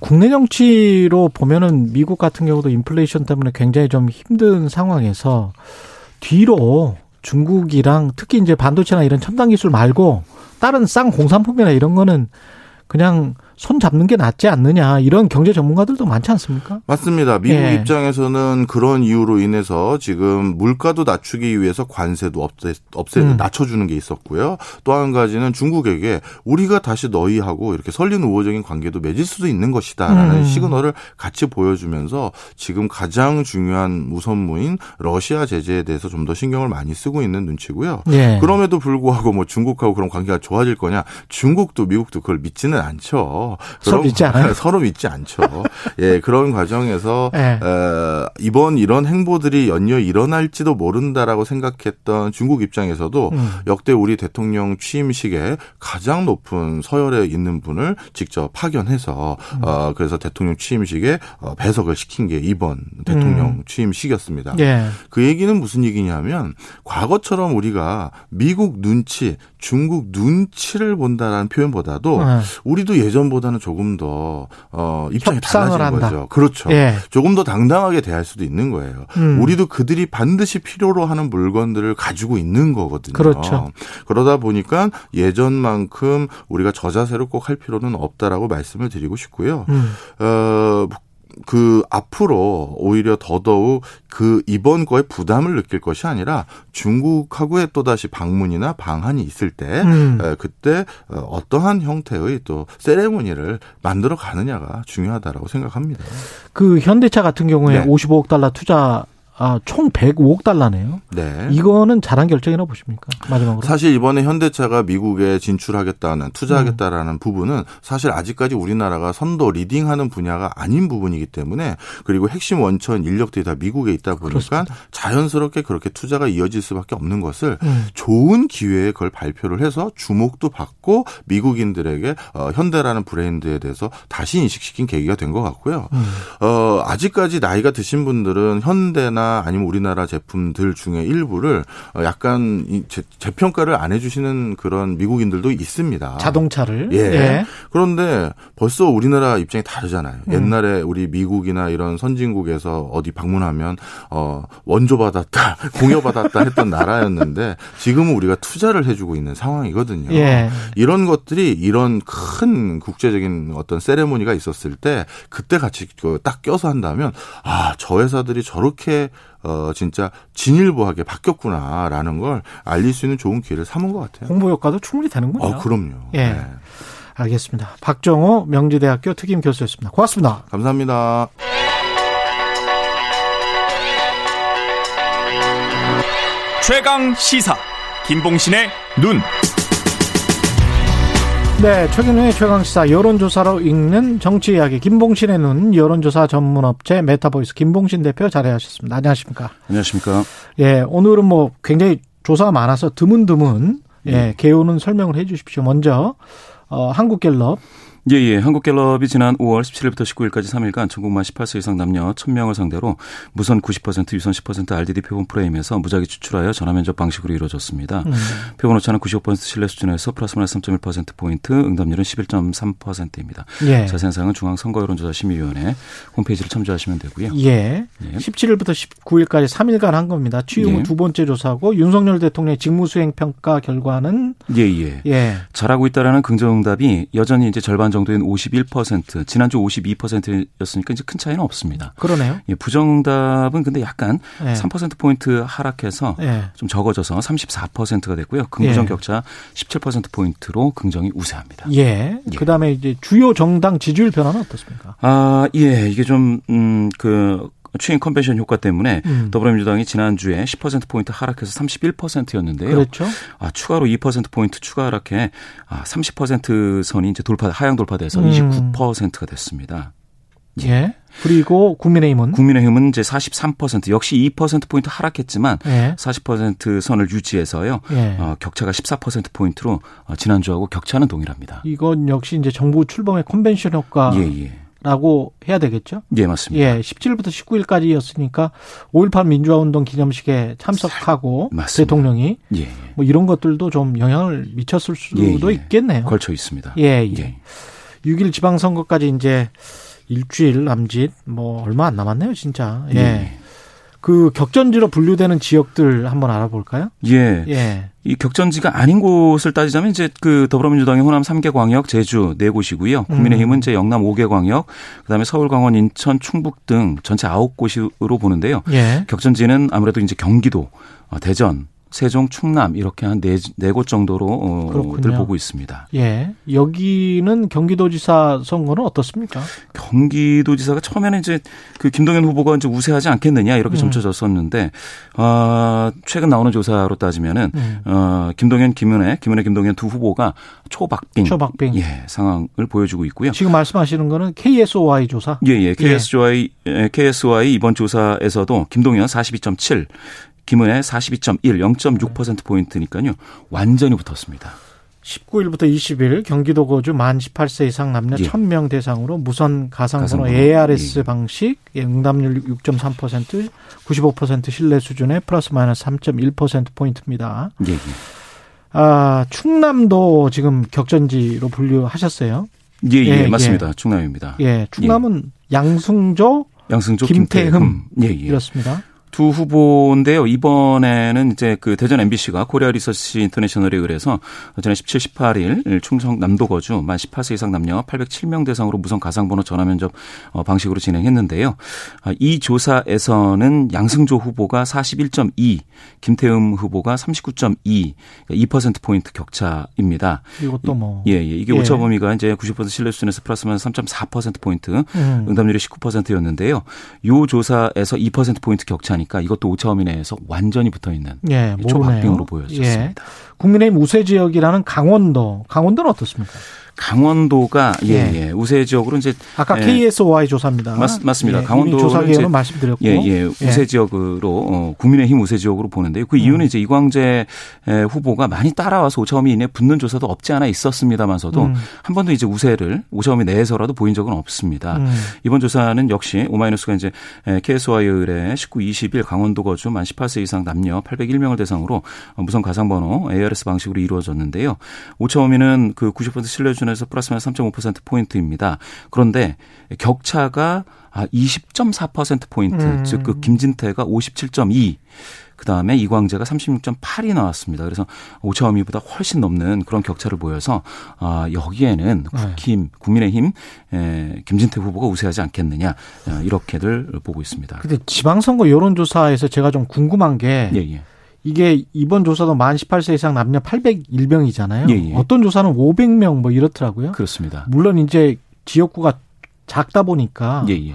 국내 정치로 보면은 미국 같은 경우도 인플레이션 때문에 굉장히 좀 힘든 상황에서 뒤로 중국이랑 특히 이제 반도체나 이런 첨단 기술 말고 다른 싼 공산품이나 이런 거는 그냥 손 잡는 게 낫지 않느냐 이런 경제 전문가들도 많지 않습니까? 맞습니다. 미국 예. 입장에서는 그런 이유로 인해서 지금 물가도 낮추기 위해서 관세도 없애, 없애도 음. 낮춰주는 게 있었고요. 또 한 가지는 중국에게 우리가 다시 너희하고 이렇게 설린 우호적인 관계도 맺을 수도 있는 것이다라는 음. 시그널을 같이 보여주면서 지금 가장 중요한 우선무인 러시아 제재에 대해서 좀 더 신경을 많이 쓰고 있는 눈치고요. 예. 그럼에도 불구하고 뭐 중국하고 그런 관계가 좋아질 거냐? 중국도 미국도 그걸 믿지는 않죠. 서로 믿지 않아요. 서로 믿지 않죠. 예, 그런 과정에서 네. 어, 이번 이런 행보들이 연이어 일어날지도 모른다라고 생각했던 중국 입장에서도 음. 역대 우리 대통령 취임식에 가장 높은 서열에 있는 분을 직접 파견해서 음. 어, 그래서 대통령 취임식에 배석을 시킨 게 이번 대통령 음. 취임식이었습니다. 네. 그 얘기는 무슨 얘기냐면 과거처럼 우리가 미국 눈치, 중국 눈치를 본다라는 표현보다도 네. 우리도 예전 보다는 조금 더 어, 입장이 달라진 한다. 거죠. 그렇죠. 예. 조금 더 당당하게 대할 수도 있는 거예요. 음. 우리도 그들이 반드시 필요로 하는 물건들을 가지고 있는 거거든요. 그렇죠. 그러다 보니까 예전만큼 우리가 저자세로 꼭 할 필요는 없다라고 말씀을 드리고 싶고요. 음. 어, 그 앞으로 오히려 더더욱 그 이번 거에 부담을 느낄 것이 아니라 중국하고의 또다시 방문이나 방한이 있을 때 음. 그때 어떠한 형태의 또 세레모니를 만들어 가느냐가 중요하다라고 생각합니다. 그 현대차 같은 경우에 네. 오십오억 달러 투자 아, 총 백오억 달러네요. 네. 이거는 잘한 결정이라고 보십니까? 마지막으로. 사실 이번에 현대차가 미국에 진출하겠다는, 투자하겠다라는 음. 부분은 사실 아직까지 우리나라가 선도 리딩하는 분야가 아닌 부분이기 때문에, 그리고 핵심 원천 인력들이 다 미국에 있다 보니까 그렇습니다. 자연스럽게 그렇게 투자가 이어질 수밖에 없는 것을 음. 좋은 기회에 그걸 발표를 해서 주목도 받고 미국인들에게 어, 현대라는 브랜드에 대해서 다시 인식시킨 계기가 된 것 같고요. 음. 어, 아직까지 나이가 드신 분들은 현대나 아니면 우리나라 제품들 중에 일부를 약간 재평가를 안 해주시는 그런 미국인들도 있습니다. 자동차를. 예. 예. 그런데 벌써 우리나라 입장이 다르잖아요. 음. 옛날에 우리 미국이나 이런 선진국에서 어디 방문하면 어, 원조받았다, 공여받았다 했던 나라였는데 지금은 우리가 투자를 해주고 있는 상황이거든요. 예. 이런 것들이 이런 큰 국제적인 어떤 세레모니가 있었을 때 그때 같이 딱 껴서 한다면 아, 저 회사들이 저렇게 어 진짜 진일보하게 바뀌었구나라는 걸 알릴 수 있는 좋은 기회를 삼은 것 같아요. 홍보 효과도 충분히 되는군요. 어, 그럼요. 예. 네. 알겠습니다. 박정호 명지대학교 특임 교수였습니다. 고맙습니다. 감사합니다. 최강 시사 김봉신의 눈. 네, 최근의 최강시사 여론조사로 읽는 정치 이야기 김봉신의 눈, 여론조사 전문업체 메타보이스 김봉신 대표 자리하셨습니다. 안녕하십니까? 안녕하십니까? 예, 오늘은 뭐 굉장히 조사가 많아서 드문드문 예, 예. 개요는 설명을 해 주십시오. 먼저 어, 한국갤럽. 예, 예. 한국갤럽이 지난 오월 십칠일부터 십구일까지 삼 일간 전국만 열여덟 세 이상 남녀 천 명을 상대로 무선 구십 퍼센트, 유선 십 퍼센트 알디디 표본 프레임에서 무작위 추출하여 전화 면접 방식으로 이루어졌습니다. 음. 표본 오차는 구십오 퍼센트 신뢰 수준에서 플러스 마이너스 삼 점 일 퍼센트 포인트, 응답률은 십일 점 삼 퍼센트입니다. 예. 자세한 사항은 중앙선거여론조사심의위원회 홈페이지를 참조하시면 되고요. 예. 예. 십칠일부터 십구일까지 삼 일간 한 겁니다. 취임 후 예. 두 번째 조사고 윤석열 대통령의 직무수행평가 결과는? 예, 예. 예. 잘하고 있다라는 긍정응답이 여전히 이제 절반 정도인 오십일 퍼센트, 지난주 오십이 퍼센트였으니까 이제 큰 차이는 없습니다. 그러네요. 예, 부정응답은 근데 약간 예. 삼 퍼센트 포인트 하락해서 예. 좀 적어져서 삼십사 퍼센트가 됐고요. 긍부정 예. 격차 십칠 퍼센트 포인트로 긍정이 우세합니다. 예. 예. 그 다음에 이제 주요 정당 지지율 변화는 어떻습니까? 아, 예. 이게 좀, 음, 그, 추인 컨벤션 효과 때문에 음. 더불어민주당이 지난주에 십 퍼센트 포인트 하락해서 삼십일 퍼센트였는데요. 그렇죠. 아, 추가로 이 퍼센트 포인트 추가 하락해 아, 삼십 퍼센트 선이 이제 돌파, 하향 돌파돼서 음. 이십구 퍼센트가 됐습니다. 예. 예. 그리고 국민의힘은? 국민의힘은 이제 사십삼 퍼센트, 역시 이 퍼센트 포인트 하락했지만 예. 사십 퍼센트 선을 유지해서요. 예. 어, 격차가 십사 퍼센트 포인트로 어, 지난주하고 격차는 동일합니다. 이건 역시 이제 정부 출범의 컨벤션 효과. 예, 예. 라고 해야 되겠죠? 예, 맞습니다. 예, 십칠일부터 십구일까지였으니까 오일팔 민주화운동 기념식에 참석하고 맞습니다. 대통령이 예, 예. 뭐 이런 것들도 좀 영향을 미쳤을 수도 예, 예. 있겠네요. 걸쳐 있습니다. 예, 예. 예. 육일 지방선거까지 이제 일주일 남짓 뭐 얼마 안 남았네요, 진짜. 예. 예. 그 격전지로 분류되는 지역들 한번 알아볼까요? 예. 예. 이 격전지가 아닌 곳을 따지자면 이제 그 더불어민주당의 호남 삼 개 광역, 제주 네 곳이고요. 국민의힘은 이제 영남 오 개 광역, 그다음에 서울, 강원, 인천, 충북 등 전체 아홉 곳으로 보는데요. 예. 격전지는 아무래도 이제 경기도, 대전, 세종, 충남 이렇게 한 네, 네 곳 정도로들 보고 있습니다. 예, 여기는 경기도지사 선거는 어떻습니까? 경기도지사가 처음에는 이제 그 김동연 후보가 이제 우세하지 않겠느냐 이렇게 음. 점쳐졌었는데 어, 최근 나오는 조사로 따지면은 음. 어, 김동연, 김은혜, 김은혜, 김동연 두 후보가 초박빙, 초박빙 예 상황을 보여주고 있고요. 지금 말씀하시는 거는 케이에스오아이 조사? 예예, 예. 케이에스오아이 예. 케이에스오아이 이번 조사에서도 김동연 사십이 점 칠. 김은혜 사십이 점 일, 영 점 육 퍼센트 포인트니까요. 완전히 붙었습니다. 십구일부터 이십일 경기도 거주 만 열여덟 세 이상 남녀 예. 천 명 대상으로 무선 가상번호 에이아르에스 예. 방식 응답률 육 점 삼 퍼센트, 구십오 퍼센트 신뢰 수준의 플러스 마이너스 삼 점 일 퍼센트 포인트입니다. 예. 아, 충남도 지금 격전지로 분류하셨어요? 예, 예, 예 맞습니다. 예. 충남입니다. 예, 충남은 예. 양승조, 양승조, 김태흠. 김태흠. 예, 예. 이렇습니다. 두 후보인데요. 이번에는 이제 그 대전 엠비씨가 코리아 리서치 인터내셔널에 의해서 지난 십칠, 십팔일 충성 남도 거주 만 열여덟 세 이상 남녀 팔백칠 명 대상으로 무선 가상번호 전화 면접 방식으로 진행했는데요. 이 조사에서는 양승조 후보가 사십일 점 이, 김태흠 후보가 삼십구 점 이, 그러니까 이 퍼센트 포인트 격차입니다. 이것도 뭐. 예, 예. 이게 예. 오차 범위가 이제 구십 퍼센트 신뢰 수준에서 플러스 마이너스 삼 점 사 퍼센트 포인트, 음. 응답률이 십구 퍼센트였는데요. 이 조사에서 이 퍼센트 포인트 격차는 가니까 이것도 오차범위 내에서 완전히 붙어있는 예, 초박빙으로 보여졌습니다. 예. 국민의힘 우세 지역이라는 강원도. 강원도는 어떻습니까? 강원도가 예예 예. 우세 지역으로 이제 아까 예. 케이에스오아이 조사입니다. 맞, 맞습니다. 예. 강원도 조사 결과는 말씀드렸고 예예 예. 우세 지역으로 어, 국민의힘 우세 지역으로 보는데요. 그 이유는 음. 이제 이광재 후보가 많이 따라와서 오차범위 이내 붙는 조사도 없지 않아 있었습니다만서도 음. 한 번도 이제 우세를 오차범위 내에서라도 보인 적은 없습니다. 음. 이번 조사는 역시 오마이뉴스가 이제 케이에스오아이 의뢰 십구, 이십 일 강원도 거주 만 십팔 세 이상 남녀 팔백일 명을 대상으로 무선 가상번호 에이알에스 방식으로 이루어졌는데요. 오차범위는 그 구십 퍼센트 신뢰 에서 플러스 마이너스 삼 점 오 퍼센트 포인트입니다. 그런데 격차가 이십 점 사 퍼센트 포인트, 음. 즉 그 김진태가 오십칠 점 이, 그다음에 이광재가 삼십육 점 팔이 나왔습니다. 그래서 오차범위보다 훨씬 넘는 그런 격차를 보여서 아, 여기에는 국힘, 국민의힘 에, 김진태 후보가 우세하지 않겠느냐 이렇게들 보고 있습니다. 그런데 지방선거 여론조사에서 제가 좀 궁금한 게 예, 예. 이게 이번 조사도 만 십팔 세 이상 남녀 팔백일 명이잖아요. 예, 예. 어떤 조사는 오백 명 뭐 이렇더라고요. 그렇습니다. 물론 이제 지역구가 작다 보니까 예, 예.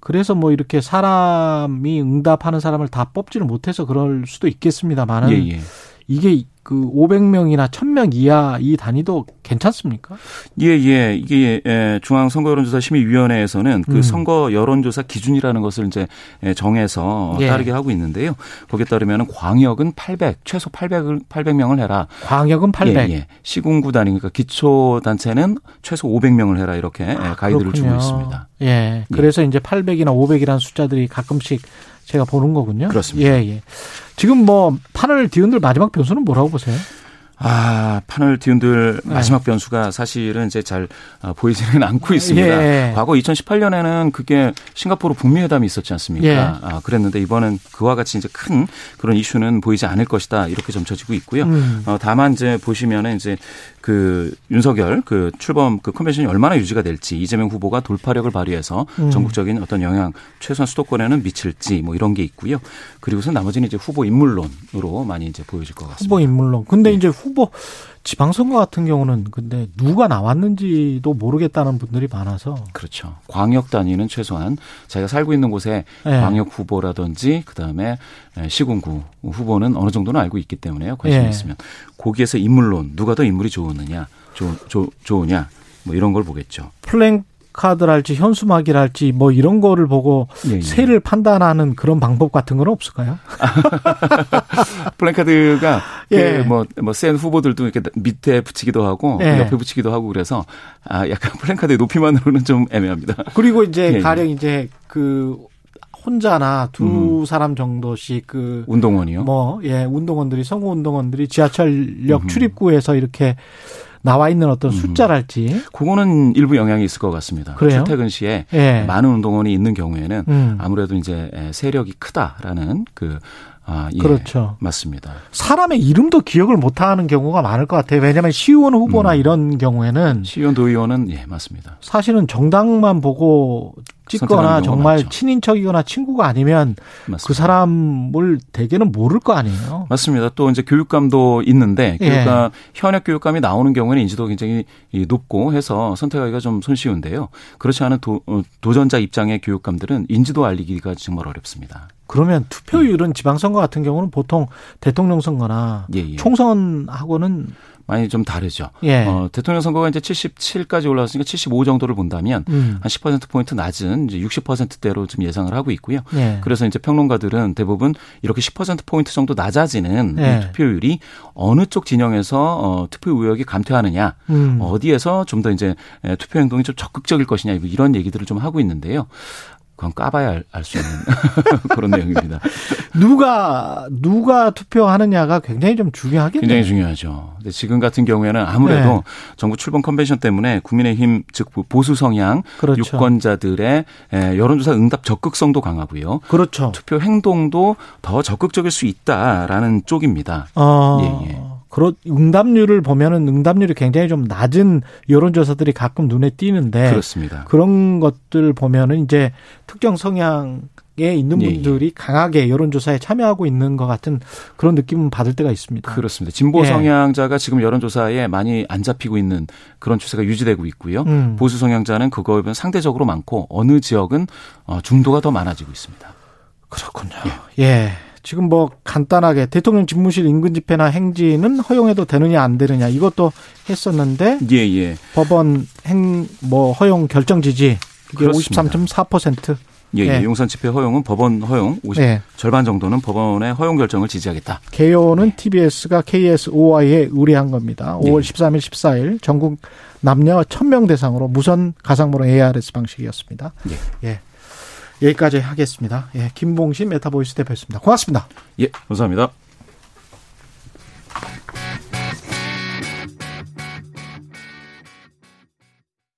그래서 뭐 이렇게 사람이 응답하는 사람을 다 뽑지를 못해서 그럴 수도 있겠습니다만은 예, 예. 이게 그 오백 명이나 천 명 이하 이 단위도 괜찮습니까? 예, 예. 이게 예, 중앙선거여론조사심의위원회에서는 그 음. 선거 여론조사 기준이라는 것을 이제 정해서 예. 따르게 하고 있는데요. 거기에 따르면 광역은 팔백, 최소 팔백, 팔백 명을 해라. 광역은 팔백. 예, 예. 시군구 단위니까 기초단체는 최소 오백 명을 해라 이렇게 아, 가이드를 그렇군요. 주고 있습니다. 예. 예. 그래서 이제 팔백이나 오백이라는 숫자들이 가끔씩 제가 보는 거군요. 그렇습니다. 예, 예. 지금 뭐 판을 뒤흔들 마지막 변수는 뭐라고 보세요? 아, 판을 뒤흔들 마지막 네. 변수가 사실은 이제 잘 보이지는 않고 있습니다. 예. 과거 이천십팔 년에는 그게 싱가포르 북미 회담이 있었지 않습니까? 예. 아, 그랬는데 이번엔 그와 같이 이제 큰 그런 이슈는 보이지 않을 것이다 이렇게 점쳐지고 있고요. 음. 어, 다만 이제 보시면은 이제 그 윤석열 그 출범 그 컨벤션이 얼마나 유지가 될지 이재명 후보가 돌파력을 발휘해서 음. 전국적인 어떤 영향 최소한 수도권에는 미칠지 뭐 이런 게 있고요. 그리고서 나머지는 이제 후보 인물론으로 많이 이제 보여질 것 같습니다. 후보 인물론. 근데 네. 이제 후보 지방선거 같은 경우는 근데 누가 나왔는지도 모르겠다는 분들이 많아서. 그렇죠. 광역 단위는 최소한 자기가 살고 있는 곳에 네. 광역 후보라든지 그다음에 시군구 후보는 어느 정도는 알고 있기 때문에요. 관심이 네. 있으면. 거기에서 인물론 누가 더 인물이 좋으느냐 좋, 좋, 좋으냐 뭐 이런 걸 보겠죠. 플랜카드랄지 현수막이랄지 뭐 이런 거를 보고 예, 예. 세를 판단하는 그런 방법 같은 건 없을까요? 플랜카드가 예. 그 뭐, 뭐 센 후보들도 이렇게 밑에 붙이기도 하고 예. 옆에 붙이기도 하고 그래서 아 약간 플랜카드의 높이만으로는 좀 애매합니다. 그리고 이제 예, 가령 예. 이제 그 혼자나 두 음. 사람 정도씩 그 운동원이요? 뭐 예, 운동원들이 선거 운동원들이 지하철역 음. 출입구에서 이렇게 나와 있는 어떤 숫자랄지. 음. 그거는 일부 영향이 있을 것 같습니다. 그래요? 출퇴근 시에 예. 많은 운동원이 있는 경우에는 음. 아무래도 이제 세력이 크다라는 그 아, 예. 그렇죠. 맞습니다. 사람의 이름도 기억을 못하는 경우가 많을 것 같아요. 왜냐하면 시의원 후보나 음. 이런 경우에는 시의원 도의원은 예 맞습니다. 사실은 정당만 보고 찍거나 정말 맞죠. 친인척이거나 친구가 아니면 맞습니다. 그 사람을 대개는 모를 거 아니에요. 맞습니다. 또 이제 교육감도 있는데 교육감 예. 현역 교육감이 나오는 경우에는 인지도 굉장히 높고 해서 선택하기가 좀 손쉬운데요. 그렇지 않은 도, 도전자 입장의 교육감들은 인지도 알리기가 정말 어렵습니다. 그러면 투표율은 지방선거 같은 경우는 보통 대통령 선거나 예, 예. 총선하고는 많이 좀 다르죠. 예. 어, 대통령 선거가 이제 칠십칠까지 올라왔으니까 칠십오 정도를 본다면 음. 한 십 퍼센트 포인트 낮은 이제 육십 퍼센트대로 좀 예상을 하고 있고요. 예. 그래서 이제 평론가들은 대부분 이렇게 십 퍼센트 포인트 정도 낮아지는 예. 투표율이 어느 쪽 진영에서 어, 투표 의욕이 감퇴하느냐, 음. 어디에서 좀 더 이제 투표 행동이 좀 적극적일 것이냐 이런 얘기들을 좀 하고 있는데요. 그건 까봐야 알 수 있는 그런 내용입니다. 누가 누가 투표하느냐가 굉장히 좀 중요하겠네요. 굉장히 중요하죠. 근데 지금 같은 경우에는 아무래도 네. 정부 출범 컨벤션 때문에 국민의힘 즉 보수 성향 그렇죠. 유권자들의 여론조사 응답 적극성도 강하고요. 그렇죠. 투표 행동도 더 적극적일 수 있다라는 쪽입니다. 어. 예, 예. 그렇 응답률을 보면은 응답률이 굉장히 좀 낮은 여론조사들이 가끔 눈에 띄는데 그렇습니다. 그런 것들 보면은 이제 특정 성향에 있는 분들이 예, 예. 강하게 여론조사에 참여하고 있는 것 같은 그런 느낌은 받을 때가 있습니다. 그렇습니다. 진보 예. 성향자가 지금 여론조사에 많이 안 잡히고 있는 그런 추세가 유지되고 있고요. 음. 보수 성향자는 그거에 비해 상대적으로 많고 어느 지역은 중도가 더 많아지고 있습니다. 그렇군요. 예. 예. 지금 뭐 간단하게 대통령 집무실 인근 집회나 행진은 허용해도 되느냐 안 되느냐 이것도 했었는데 예, 예. 법원 행 뭐 허용 결정 지지 이게 오십삼 점 사 퍼센트. 예, 예. 용산 집회 허용은 법원 허용 오십, 예. 절반 정도는 법원의 허용 결정을 지지하겠다. 개요는 예. 티비에스가 케이에스오와이에 의뢰한 겁니다. 오월 십삼일, 십사일 전국 남녀 천 명 대상으로 무선 가상모론 에이아르에스 방식이었습니다. 예. 예. 여기까지 하겠습니다. 예, 김봉신 메타보이스 대표였습니다. 고맙습니다. 예, 감사합니다.